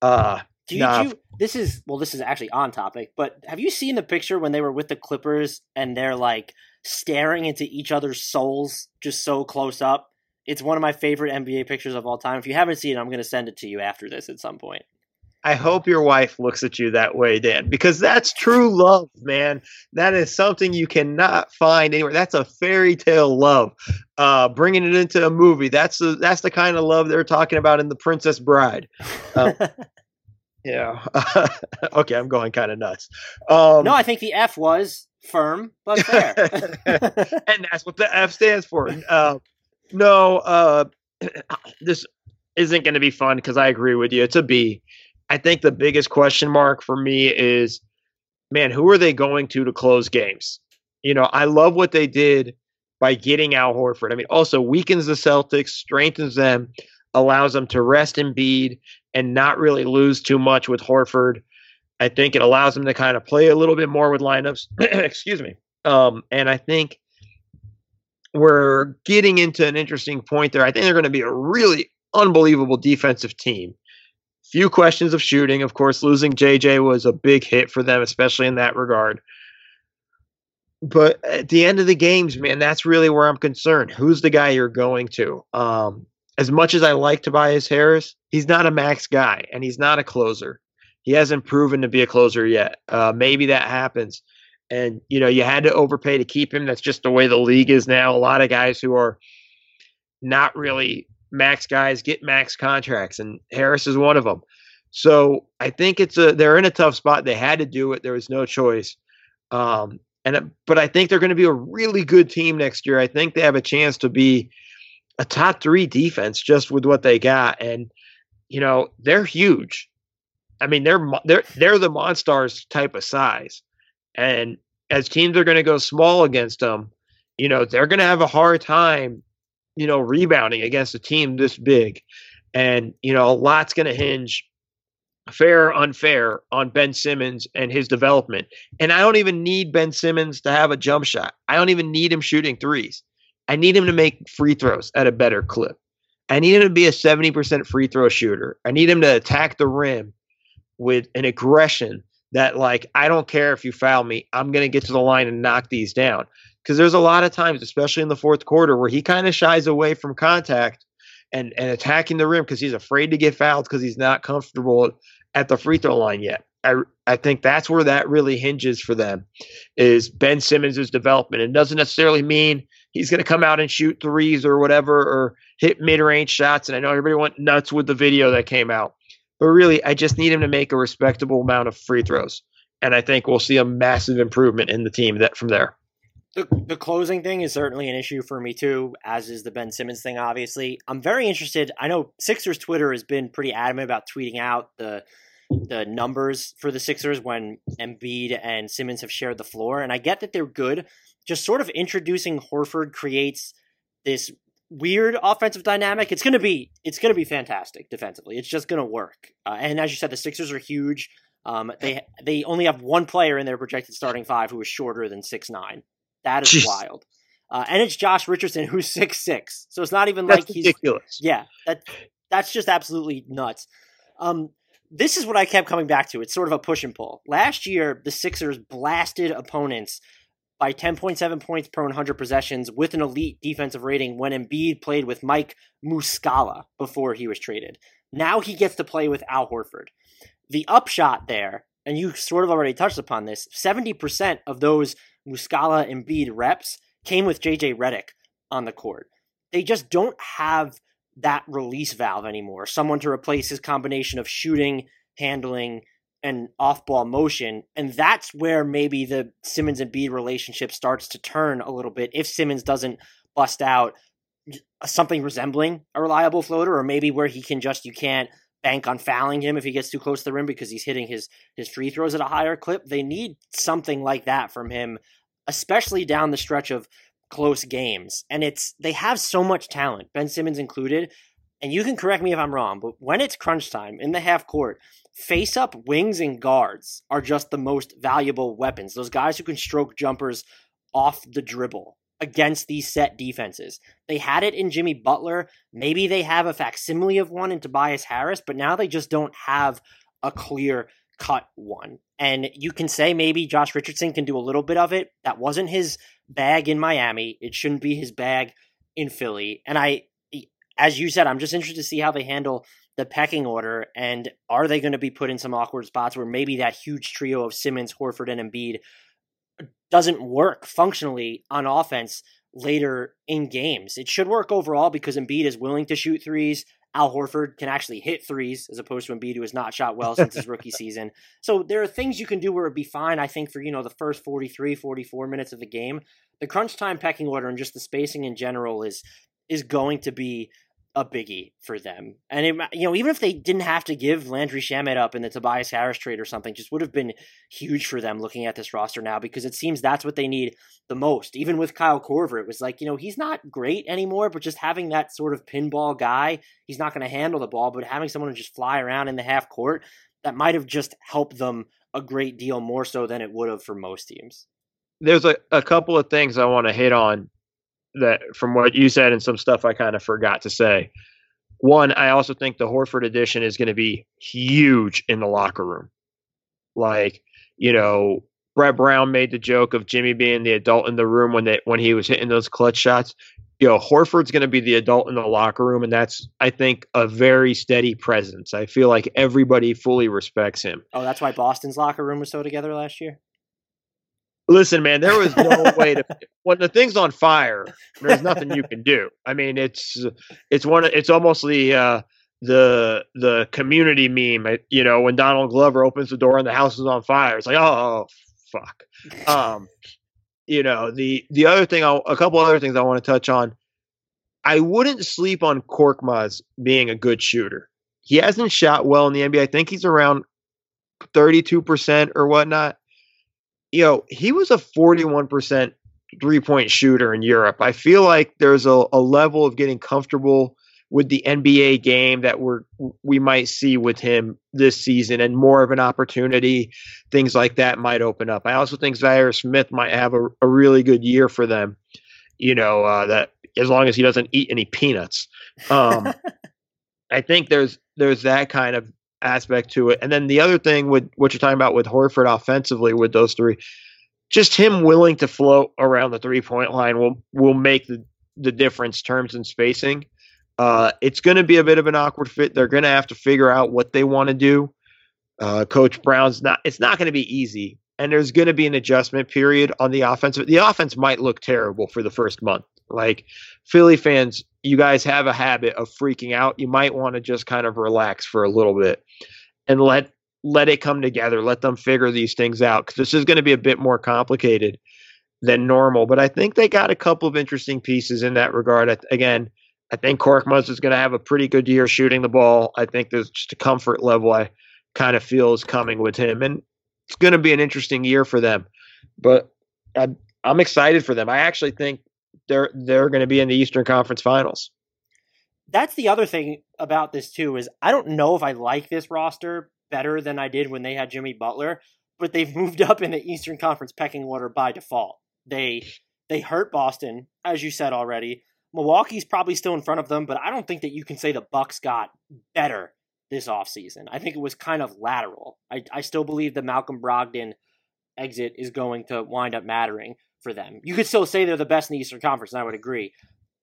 Uh, do you, nah, do you, this is, well, this is actually on topic, but have you seen the picture when they were with the Clippers and they're like staring into each other's souls just so close up? It's one of my favorite N B A pictures of all time. If you haven't seen it, I'm going to send it to you after this at some point. I hope your wife looks at you that way, Dan, because that's true love, man. That is something you cannot find anywhere. That's a fairy tale love. Uh, bringing it into a movie. That's the, that's the kind of love they're talking about in The Princess Bride. Um, yeah. Okay, I'm going kind of nuts. Um, no, I think the F was firm, but fair. And that's what the F stands for. Uh, no, uh, this isn't going to be fun because I agree with you. It's a B. I think the biggest question mark for me is man, who are they going to to close games? You know, I love what they did by getting Al Horford. I mean, also weakens the Celtics, strengthens them, allows them to rest Embiid and not really lose too much with Horford. I think it allows them to kind of play a little bit more with lineups. Excuse me. Um, and I think we're getting into an interesting point there. I think they're going to be a really unbelievable defensive team. Few questions of shooting. Of course, losing J J was a big hit for them, especially in that regard. But at the end of the games, man, that's really where I'm concerned. Who's the guy you're going to? Um, as much as I like Tobias Harris, he's not a max guy, and he's not a closer. He hasn't proven to be a closer yet. Uh, maybe that happens. And, you know, you had to overpay to keep him. That's just the way the league is now. A lot of guys who are not really max guys get max contracts, and Harris is one of them. So I think it's a, they're in a tough spot. They had to do it. There was no choice. Um, And, but I think they're going to be a really good team next year. I think they have a chance to be a top three defense just with what they got. And, you know, they're huge. I mean, they're, they're, they're the Monstars type of size. And as teams are going to go small against them, you know, they're going to have a hard time, you know, rebounding against a team this big. And, you know, a lot's going to hinge, fair or unfair, on Ben Simmons and his development. And I don't even need Ben Simmons to have a jump shot. I don't even need him shooting threes. I need him to make free throws at a better clip. I need him to be a seventy percent free throw shooter. I need him to attack the rim with an aggression that, like, I don't care if you foul me, I'm going to get to the line and knock these down. Because there's a lot of times, especially in the fourth quarter, where he kind of shies away from contact and, and attacking the rim because he's afraid to get fouled because he's not comfortable at the free throw line yet. I I think that's where that really hinges for them, is Ben Simmons' development. It doesn't necessarily mean he's going to come out and shoot threes or whatever or hit mid-range shots. And I know everybody went nuts with the video that came out. But really, I just need him to make a respectable amount of free throws. And I think we'll see a massive improvement in the team that from there. The, the closing thing is certainly an issue for me too, as is the Ben Simmons thing, obviously. I'm very interested. I know Sixers Twitter has been pretty adamant about tweeting out the – the numbers for the Sixers when Embiid and Simmons have shared the floor. And I get that they're good. Just sort of introducing Horford creates this weird offensive dynamic. It's going to be, it's going to be fantastic defensively. It's just going to work. Uh, and as you said, the Sixers are huge. Um, they, they only have one player in their projected starting five who is shorter than six nine. That is Jeez. wild. Uh, and it's Josh Richardson, who's six six. So it's not even that's like ridiculous. He's, yeah, that that's just absolutely nuts. Um, This is what I kept coming back to. It's sort of a push and pull. Last year, the Sixers blasted opponents by ten point seven points per one hundred possessions with an elite defensive rating when Embiid played with Mike Muscala before he was traded. Now he gets to play with Al Horford. The upshot there, and you sort of already touched upon this, seventy percent of those Muscala Embiid reps came with J J Redick on the court. They just don't have that release valve anymore, someone to replace his combination of shooting, handling, and off-ball motion. And that's where maybe the Simmons and Embiid relationship starts to turn a little bit if Simmons doesn't bust out something resembling a reliable floater, or maybe where he can just, you can't bank on fouling him if he gets too close to the rim because he's hitting his, his free throws at a higher clip. They need something like that from him, especially down the stretch of close games. And it's, they have so much talent, Ben Simmons included, and you can correct me if I'm wrong, but when it's crunch time in the half court, face up wings and guards are just the most valuable weapons. Those guys who can stroke jumpers off the dribble against these set defenses. They had it in Jimmy Butler. Maybe they have a facsimile of one in Tobias Harris, but now they just don't have a clear cut one. And you can say maybe Josh Richardson can do a little bit of it. That wasn't his bag in Miami. It shouldn't be his bag in Philly. And I, as you said, I'm just interested to see how they handle the pecking order, and are they going to be put in some awkward spots where maybe that huge trio of Simmons, Horford, and Embiid doesn't work functionally on offense later in games. It should work overall because Embiid is willing to shoot threes. Al Horford can actually hit threes as opposed to Embiid, who has not shot well since his rookie season. So there are things you can do where it'd be fine, I think, for, you know, the first forty-three, forty-four minutes of the game. The crunch time pecking order and just the spacing in general is is going to be a biggie for them. And, it, you know, even if they didn't have to give Landry Shamet up in the Tobias Harris trade or something, just would have been huge for them looking at this roster now, because it seems that's what they need the most. Even with Kyle Korver, it was like, you know, he's not great anymore, but just having that sort of pinball guy, he's not going to handle the ball, but having someone who just fly around in the half court, that might have just helped them a great deal more so than it would have for most teams. There's a, a couple of things I want to hit on that from what you said and some stuff I kind of forgot to say. One, I also think the Horford addition is going to be huge in the locker room. Like, you know, Brett Brown made the joke of Jimmy being the adult in the room when they, when he was hitting those clutch shots. You know, Horford's going to be the adult in the locker room, and that's, I think, a very steady presence. I feel like everybody fully respects him. Oh, that's why Boston's locker room was so together last year? Listen, man, there was no way to – when the thing's on fire, there's nothing you can do. I mean, it's it's one of, it's almost the uh, the the community meme, you know, when Donald Glover opens the door and the house is on fire. It's like, oh, fuck. Um, you know, the, the other thing – a couple other things I want to touch on. I wouldn't sleep on Korkmaz being a good shooter. He hasn't shot well in the N B A. I think he's around thirty-two percent or whatnot. You know, he was a forty-one percent three-point shooter in Europe. I feel like there's a, a level of getting comfortable with the N B A game that we're, we might see with him this season, and more of an opportunity. Things like that might open up. I also think Zaire Smith might have a, a really good year for them, you know, uh, that as long as he doesn't eat any peanuts. Um, I think there's there's that kind of aspect to it. And then the other thing with what you're talking about with Horford offensively, with those three, just him willing to float around the three point line will, will make the, the difference terms in spacing. Uh, it's going to be a bit of an awkward fit. They're going to have to figure out what they want to do. Uh, Coach Brown's not, it's not going to be easy. And there's going to be an adjustment period on the offensive. The offense might look terrible for the first month. Like, Philly fans, you guys have a habit of freaking out. You might want to just kind of relax for a little bit and let let it come together. Let them figure these things out, because this is going to be a bit more complicated than normal. But I think they got a couple of interesting pieces in that regard. I, again, I think Korkmaz is going to have a pretty good year shooting the ball. I think there's just a comfort level I kind of feel is coming with him. And it's going to be an interesting year for them. But I, I'm excited for them. I actually think they're they're going to be in the Eastern Conference Finals. That's the other thing about this too, is I don't know if I like this roster better than I did when they had Jimmy Butler, but they've moved up in the Eastern Conference pecking order by default. They they hurt Boston, as you said already. Milwaukee's probably still in front of them, but I don't think that you can say the Bucks got better this offseason. I think it was kind of lateral. I, I still believe the Malcolm Brogdon exit is going to wind up mattering for them. You could still say they're the best in the Eastern Conference, and I would agree.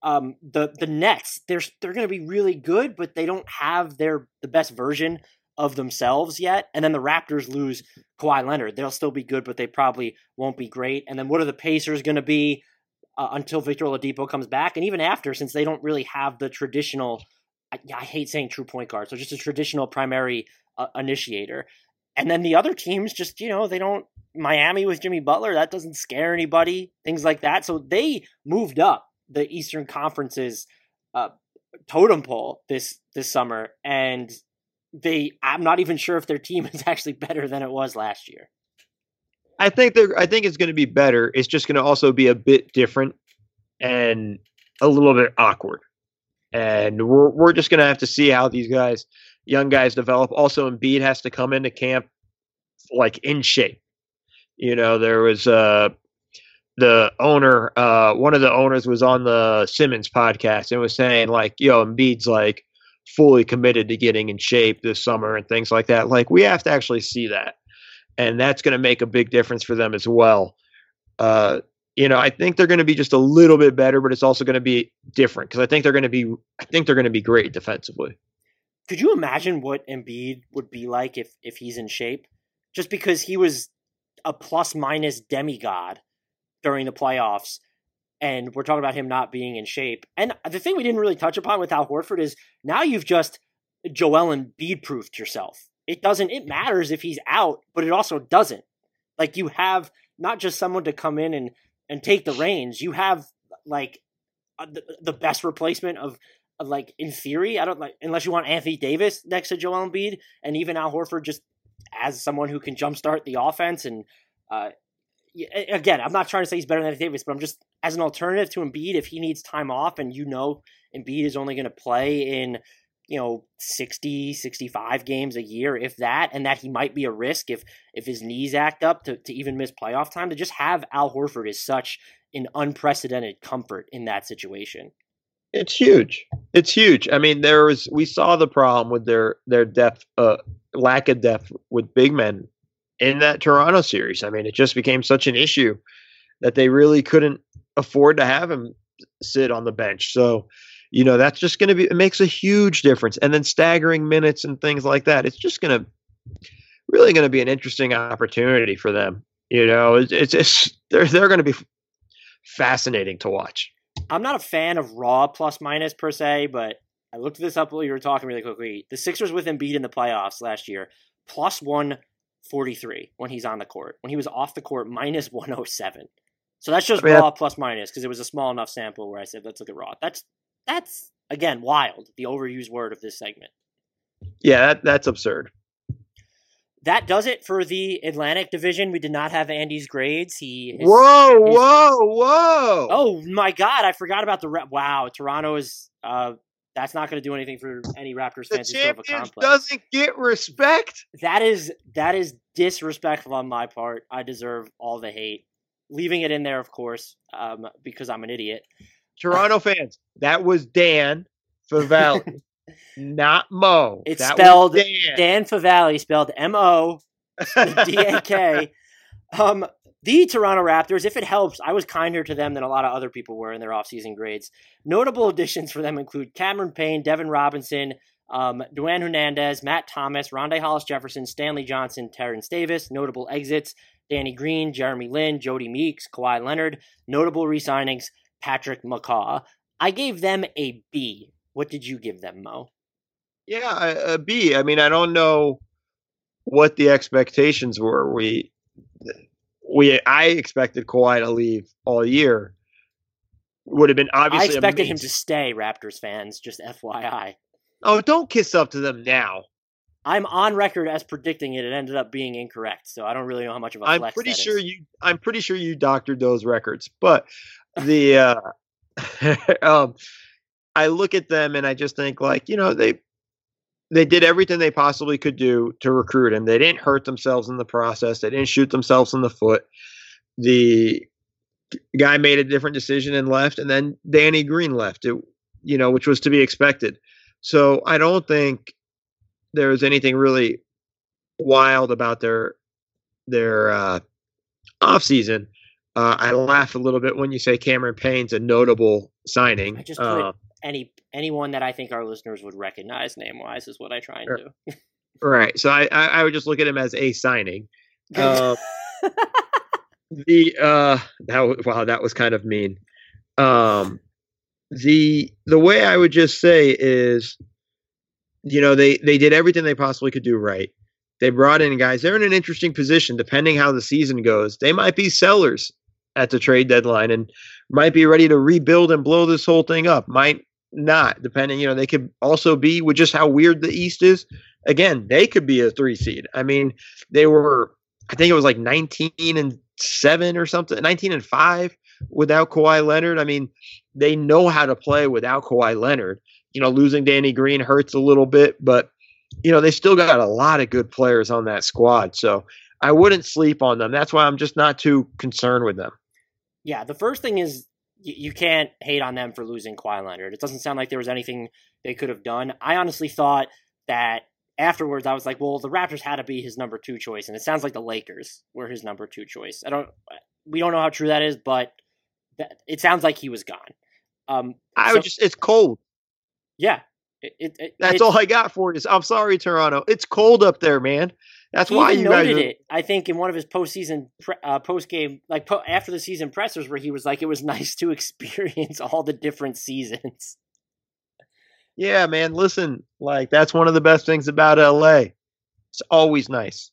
Um, the the Nets, they're they're going to be really good, but they don't have their the best version of themselves yet. And then the Raptors lose Kawhi Leonard. They'll still be good, but they probably won't be great. And then what are the Pacers going to be uh, until Victor Oladipo comes back? And even after, since they don't really have the traditional, I, I hate saying true point guard, so just a traditional primary uh, initiator. And then the other teams just, you know, they don't, Miami with Jimmy Butler, that doesn't scare anybody, things like that. So they moved up the Eastern Conference's uh, totem pole this this summer, and they, I'm not even sure if their team is actually better than it was last year. I think they're, I think it's going to be better. It's just going to also be a bit different and a little bit awkward. And we're we're just going to have to see how these guys, young guys, develop. Also, Embiid has to come into camp like in shape. You know, there was uh, the owner, uh, one of the owners was on the Simmons podcast and was saying, like, yo, Embiid's like fully committed to getting in shape this summer and things like that. Like, we have to actually see that. And that's going to make a big difference for them as well. Uh, you know, I think they're going to be just a little bit better, but it's also going to be different, because I think they're going to be, I think they're going to be great defensively. Could you imagine what Embiid would be like if, if he's in shape? Just because he was a plus-minus demigod during the playoffs, and we're talking about him not being in shape. And the thing we didn't really touch upon with Al Horford is now you've just Joel Embiid-proofed yourself. It doesn't, it matters if he's out, but it also doesn't. Like, you have not just someone to come in and, and take the reins, you have, like, the, the best replacement of like, in theory, I don't like, unless you want Anthony Davis next to Joel Embiid, and even Al Horford just as someone who can jumpstart the offense. And uh, again, I'm not trying to say he's better than Anthony Davis, but I'm just, as an alternative to Embiid, if he needs time off and you know Embiid is only going to play in, you know, sixty, sixty-five games a year, if that, and that he might be a risk if if his knees act up to, to even miss playoff time, to just have Al Horford is such an unprecedented comfort in that situation. It's huge. It's huge. I mean, there was, we saw the problem with their, their depth, uh, lack of depth with big men in that Toronto series. I mean, it just became such an issue that they really couldn't afford to have him sit on the bench. So, you know, that's just going to be, it makes a huge difference. And then staggering minutes and things like that. It's just going to really going to be an interesting opportunity for them. You know, it's, it's, it's they're, they're going to be fascinating to watch. I'm not a fan of raw plus minus per se, but I looked this up while you were talking really quickly. The Sixers with Embiid in the playoffs last year, plus one forty-three when he's on the court. When he was off the court, minus one oh seven. So that's just I mean, raw that, plus minus, because it was a small enough sample where I said, let's look at raw. That's, that's again, wild, the overused word of this segment. Yeah, that, that's absurd. That does it for the Atlantic Division. We did not have Andy's grades. He his, whoa, his, whoa, whoa! Oh my God, I forgot about the Ra- wow. Toronto is uh, that's not going to do anything for any Raptors fans. The champion doesn't get respect. That is that is disrespectful on my part. I deserve all the hate. Leaving it in there, of course, um, because I'm an idiot. Toronto fans, that was Dan Favalli. Not Mo. It's that spelled Dan. Dan Favalli, spelled M O D A K. Um, the Toronto Raptors, if it helps, I was kinder to them than a lot of other people were in their offseason grades. Notable additions for them include Cameron Payne, Devin Robinson, um, Duane Hernandez, Matt Thomas, Rondae Hollis-Jefferson, Stanley Johnson, Terrence Davis. Notable exits, Danny Green, Jeremy Lin, Jody Meeks, Kawhi Leonard. Notable re-signings, Patrick McCaw. I gave them a B. What did you give them, Mo? Yeah, a B. I mean, I don't know what the expectations were. We, we, I expected Kawhi to leave all year. Would have been obviously. I expected amazing. him to stay. Raptors fans, just F Y I. Oh, don't kiss up to them now. I'm on record as predicting it. It ended up being incorrect, so I don't really know how much of a flex. I'm pretty that sure is. you. I'm pretty sure you doctored those records, but the. uh, um, I look at them and I just think, like, you know, they they did everything they possibly could do to recruit him. They didn't hurt themselves in the process. They didn't shoot themselves in the foot. The guy made a different decision and left, and then Danny Green left, it, you know, which was to be expected. So I don't think there was anything really wild about their their uh, offseason. Uh, I laugh a little bit when you say Cameron Payne's a notable signing. I just put uh, any anyone that I think our listeners would recognize name wise is what I try and sure. do. Right. So I, I, I would just look at him as a signing. Uh, the uh, that wow, that was kind of mean. Um, the the way I would just say is, you know, they they did everything they possibly could do right. They brought in guys. They're in an interesting position depending how the season goes. They might be sellers at the trade deadline and might be ready to rebuild and blow this whole thing up. Might not, depending, you know, they could also be with just how weird the East is. Again, they could be a three seed. I mean, they were, I think it was like nineteen and seven or something, nineteen and five without Kawhi Leonard. I mean, they know how to play without Kawhi Leonard. You know, losing Danny Green hurts a little bit, but you know, they still got a lot of good players on that squad. So I wouldn't sleep on them. That's why I'm just not too concerned with them. Yeah, the first thing is you can't hate on them for losing Kawhi Leonard. It doesn't sound like there was anything they could have done. I honestly thought that afterwards I was like, well, the Raptors had to be his number two choice, and it sounds like the Lakers were his number two choice. I don't, we don't know how true that is, but that, it sounds like he was gone. Um, I so, would just, it's cold. Yeah. It, it, it, That's it, all I got for it is, I'm sorry, Toronto. It's cold up there, man. That's he why you guys noted are... it. I think in one of his postseason, pre- uh, postgame, like po- after the season pressers, where he was like, "It was nice to experience all the different seasons." Yeah, man. Listen, like that's one of the best things about L A. It's always nice.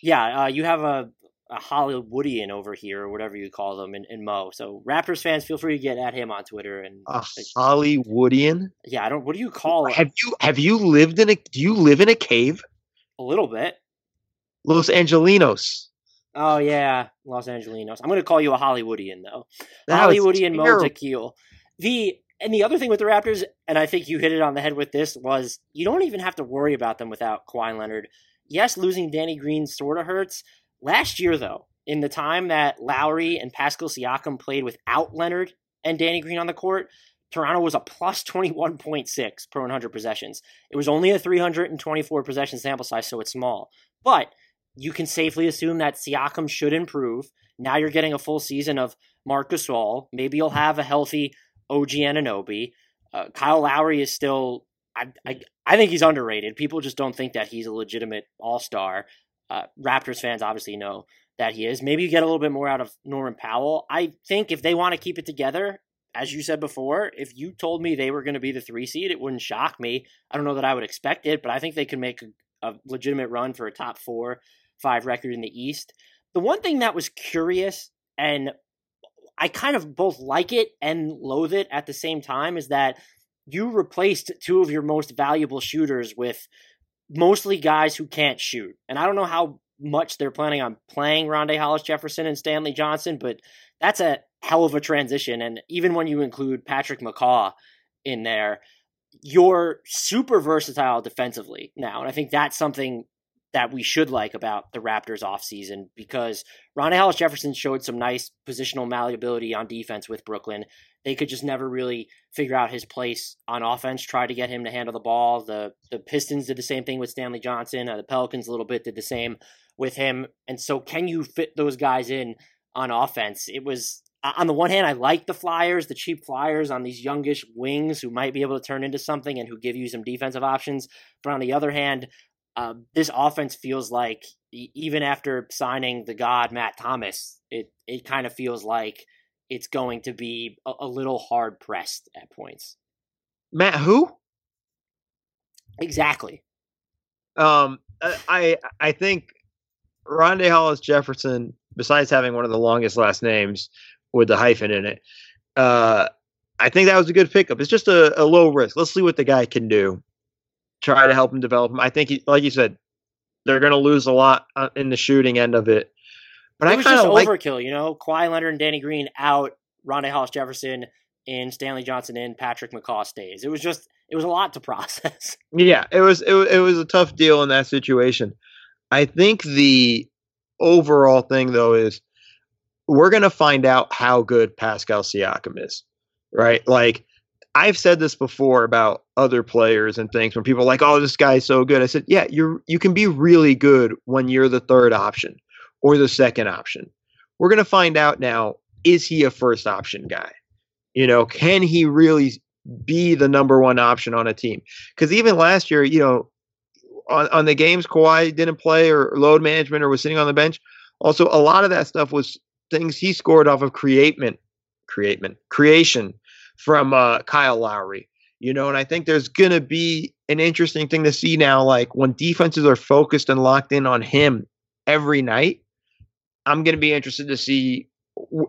Yeah, uh, you have a a Hollywoodian over here, or whatever you call them, and, and Mo. So Raptors fans, feel free to get at him on Twitter. And a like, Hollywoodian? Yeah, I don't. What do you call? Have it? you have you lived in a? Do you live in a cave? A little bit. Los Angelinos. Oh yeah, Los Angelinos. I'm going to call you a Hollywoodian though. That Hollywoodian Mo Dakhil. The and the other thing with the Raptors, and I think you hit it on the head with this, was you don't even have to worry about them without Kawhi Leonard. Yes, losing Danny Green sort of hurts. Last year, though, in the time that Lowry and Pascal Siakam played without Leonard and Danny Green on the court, Toronto was a plus twenty-one point six per one hundred possessions. It was only a three hundred twenty-four possession sample size, so it's small. But you can safely assume that Siakam should improve. Now you're getting a full season of Marc Gasol. Maybe you'll have a healthy O G Anunoby. Uh, Kyle Lowry is still I, – I, I think he's underrated. People just don't think that he's a legitimate all-star. Uh, Raptors fans obviously know that he is. Maybe you get a little bit more out of Norman Powell. I think if they want to keep it together, as you said before, if you told me they were going to be the three seed, it wouldn't shock me. I don't know that I would expect it, but I think they could make a, a legitimate run for a top four, five record in the East. The one thing that was curious, and I kind of both like it and loathe it at the same time, is that you replaced two of your most valuable shooters with mostly guys who can't shoot. And I don't know how much they're planning on playing Rondae Hollis-Jefferson and Stanley Johnson, but that's a hell of a transition. And even when you include Patrick McCaw in there, you're super versatile defensively now. And I think that's something that we should like about the Raptors offseason, because Rondae Hollis-Jefferson showed some nice positional malleability on defense with Brooklyn. They could just never really figure out his place on offense, try to get him to handle the ball. The the Pistons did the same thing with Stanley Johnson. Uh, the Pelicans a little bit did the same with him. And so can you fit those guys in on offense? It was, on the one hand, I like the Flyers, the cheap Flyers on these youngish wings who might be able to turn into something and who give you some defensive options. But on the other hand, uh, this offense feels like, even after signing the god Matt Thomas, it it kind of feels like it's going to be a, a little hard pressed at points. Matt, who? Exactly. Um, I I think Rondae Hollis-Jefferson, besides having one of the longest last names with the hyphen in it, uh, I think that was a good pickup. It's just a, a low risk. Let's see what the guy can do. Try to help him develop him. I think, he, like you said, they're going to lose a lot in the shooting end of it. But it was I just like, overkill, you know? Kawhi Leonard and Danny Green out, Rondae Hollis-Jefferson in, Stanley Johnson in, Patrick McCaw stays. It was just – it was a lot to process. Yeah, it was, it was it was a tough deal in that situation. I think the overall thing, though, is we're going to find out how good Pascal Siakam is, right? Like, I've said this before about other players and things when people are like, oh, this guy's so good. I said, yeah, you're you can be really good when you're the third option. Or the second option. We're going to find out now, is he a first option guy? You know, can he really be the number one option on a team? Because even last year, you know, on, on the games Kawhi didn't play or load management or was sitting on the bench, also a lot of that stuff was things he scored off of createment, createment, creation from uh, Kyle Lowry. You know, and I think there's going to be an interesting thing to see now, like when defenses are focused and locked in on him every night, I'm going to be interested to see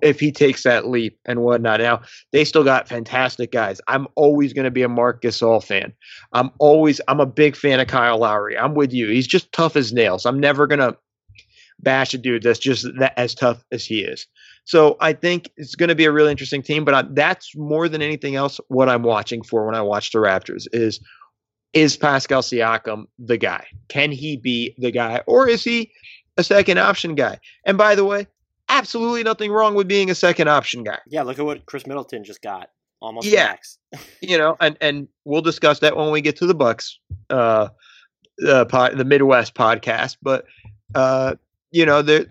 if he takes that leap and whatnot. Now, they still got fantastic guys. I'm always going to be a Marc Gasol fan. I'm always – I'm a big fan of Kyle Lowry. I'm with you. He's just tough as nails. I'm never going to bash a dude that's just that, as tough as he is. So I think it's going to be a really interesting team, but I, that's more than anything else what I'm watching for when I watch the Raptors is, is Pascal Siakam the guy? Can he be the guy, or is he – a second option guy? And by the way, absolutely nothing wrong with being a second option guy. Yeah, look at what Chris Middleton just got. Almost yeah. Max. You know, and, and we'll discuss that when we get to the Bucks, uh, uh, pod, the Midwest podcast. But, uh, you know, there,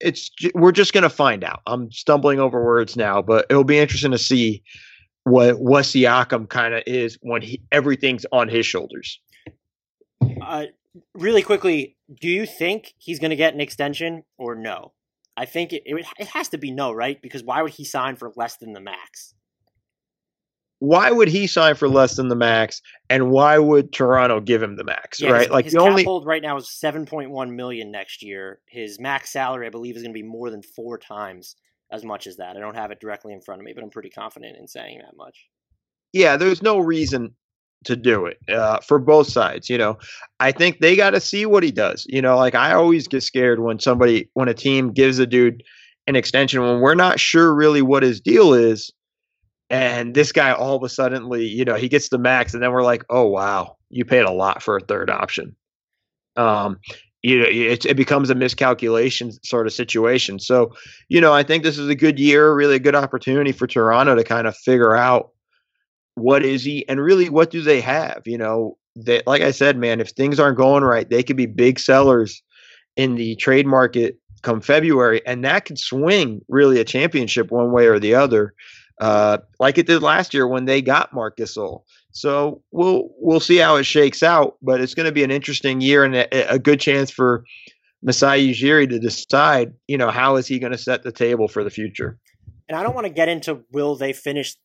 it's we're just going to find out. I'm stumbling over words now, but it'll be interesting to see what, what Siakam kind of is when he, everything's on his shoulders. Uh, really quickly, do you think he's going to get an extension or no? I think it, it it has to be no, right? Because why would he sign for less than the max? why would he sign for less than the max, and why would Toronto give him the max? Yeah, right, his, like his the cap only hold right now is seven point one million next year. His max salary, I believe, is going to be more than four times as much as that. I don't have it directly in front of me, but I'm pretty confident in saying that much. Yeah, there's no reason to do it uh, for both sides. You know, I think they got to see what he does. You know, like I always get scared when somebody, when a team gives a dude an extension when we're not sure really what his deal is. And this guy all of a sudden, you know, he gets the max and then we're like, oh, wow, you paid a lot for a third option. Um, you know, it, it becomes a miscalculation sort of situation. So, you know, I think this is a good year, really a good opportunity for Toronto to kind of figure out what is he and really what do they have? You know, that, like I said, man, if things aren't going right, they could be big sellers in the trade market come February, and that could swing really a championship one way or the other, uh, like it did last year when they got Marcus Morris. So we'll we'll see how it shakes out, but it's going to be an interesting year and a, a good chance for Masai Ujiri to decide, you know, how is he going to set the table for the future. And I don't want to get into will they finish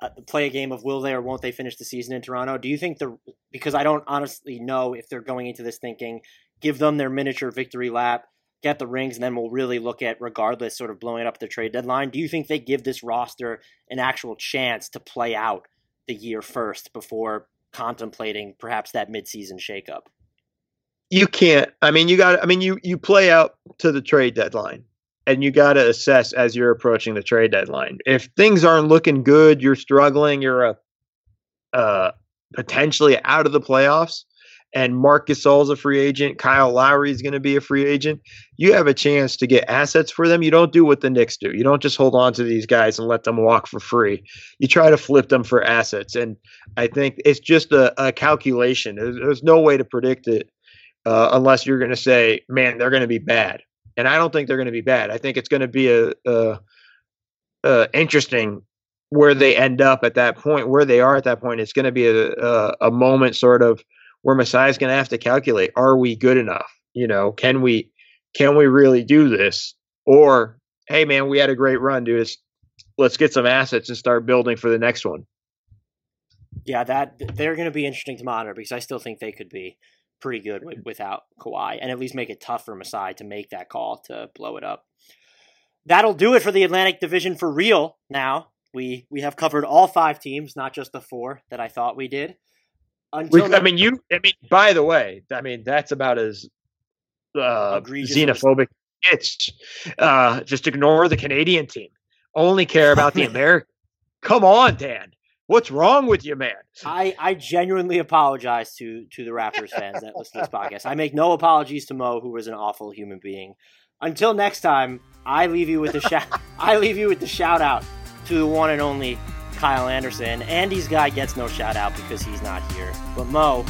uh, play a game of will they or won't they finish the season in Toronto. Do you think the because I don't honestly know if they're going into this thinking give them their miniature victory lap, get the rings, and then we'll really look at regardless sort of blowing up the trade deadline. Do you think they give this roster an actual chance to play out the year first before contemplating perhaps that midseason shakeup? You can't. I mean, you got I mean, you, you play out to the trade deadline and you got to assess as you're approaching the trade deadline. If things aren't looking good, you're struggling, you're a, uh, potentially out of the playoffs, and Marcus Gasol's a free agent, Kyle Lowry is going to be a free agent, you have a chance to get assets for them. You don't do what the Knicks do. You don't just hold on to these guys and let them walk for free. You try to flip them for assets. And I think it's just a, a calculation. There's, there's no way to predict it uh, unless you're going to say, man, they're going to be bad. And I don't think they're going to be bad. I think it's going to be a, a, a interesting where they end up at that point, where they are at that point. It's going to be a, a, a moment sort of where Masai is going to have to calculate, are we good enough? You know, can we, can we really do this? Or, hey man, we had a great run, dude. Let's get some assets and start building for the next one. Yeah, that they're going to be interesting to monitor because I still think they could be pretty good with, without Kawhi and at least make it tough for Masai to make that call to blow it up. That'll do it for the Atlantic Division for real. Now we, we have covered all five teams, not just the four that I thought we did. We, I mean, you. I mean, by the way, I mean that's about as uh, xenophobic. It's uh, just ignore the Canadian team. Only care about the American. Come on, Dan. What's wrong with you, man? I, I genuinely apologize to to the Raptors fans that listen to this podcast. I make no apologies to Mo, who was an awful human being. Until next time, I leave you with a shout. I leave you with the shout out to the one and only Kyle Anderson. Andy's guy gets no shout out because he's not here. But Mo,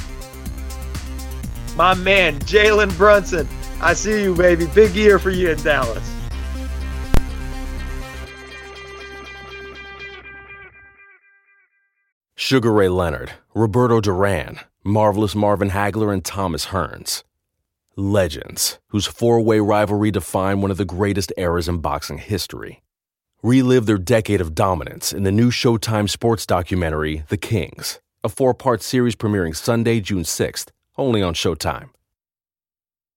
my man, Jalen Brunson, I see you, baby. Big year for you in Dallas. Sugar Ray Leonard, Roberto Duran, Marvelous Marvin Hagler, and Thomas Hearns. Legends, whose four-way rivalry defined one of the greatest eras in boxing history. Relive their decade of dominance in the new Showtime sports documentary, The Kings, a four-part series premiering Sunday, June sixth, only on Showtime.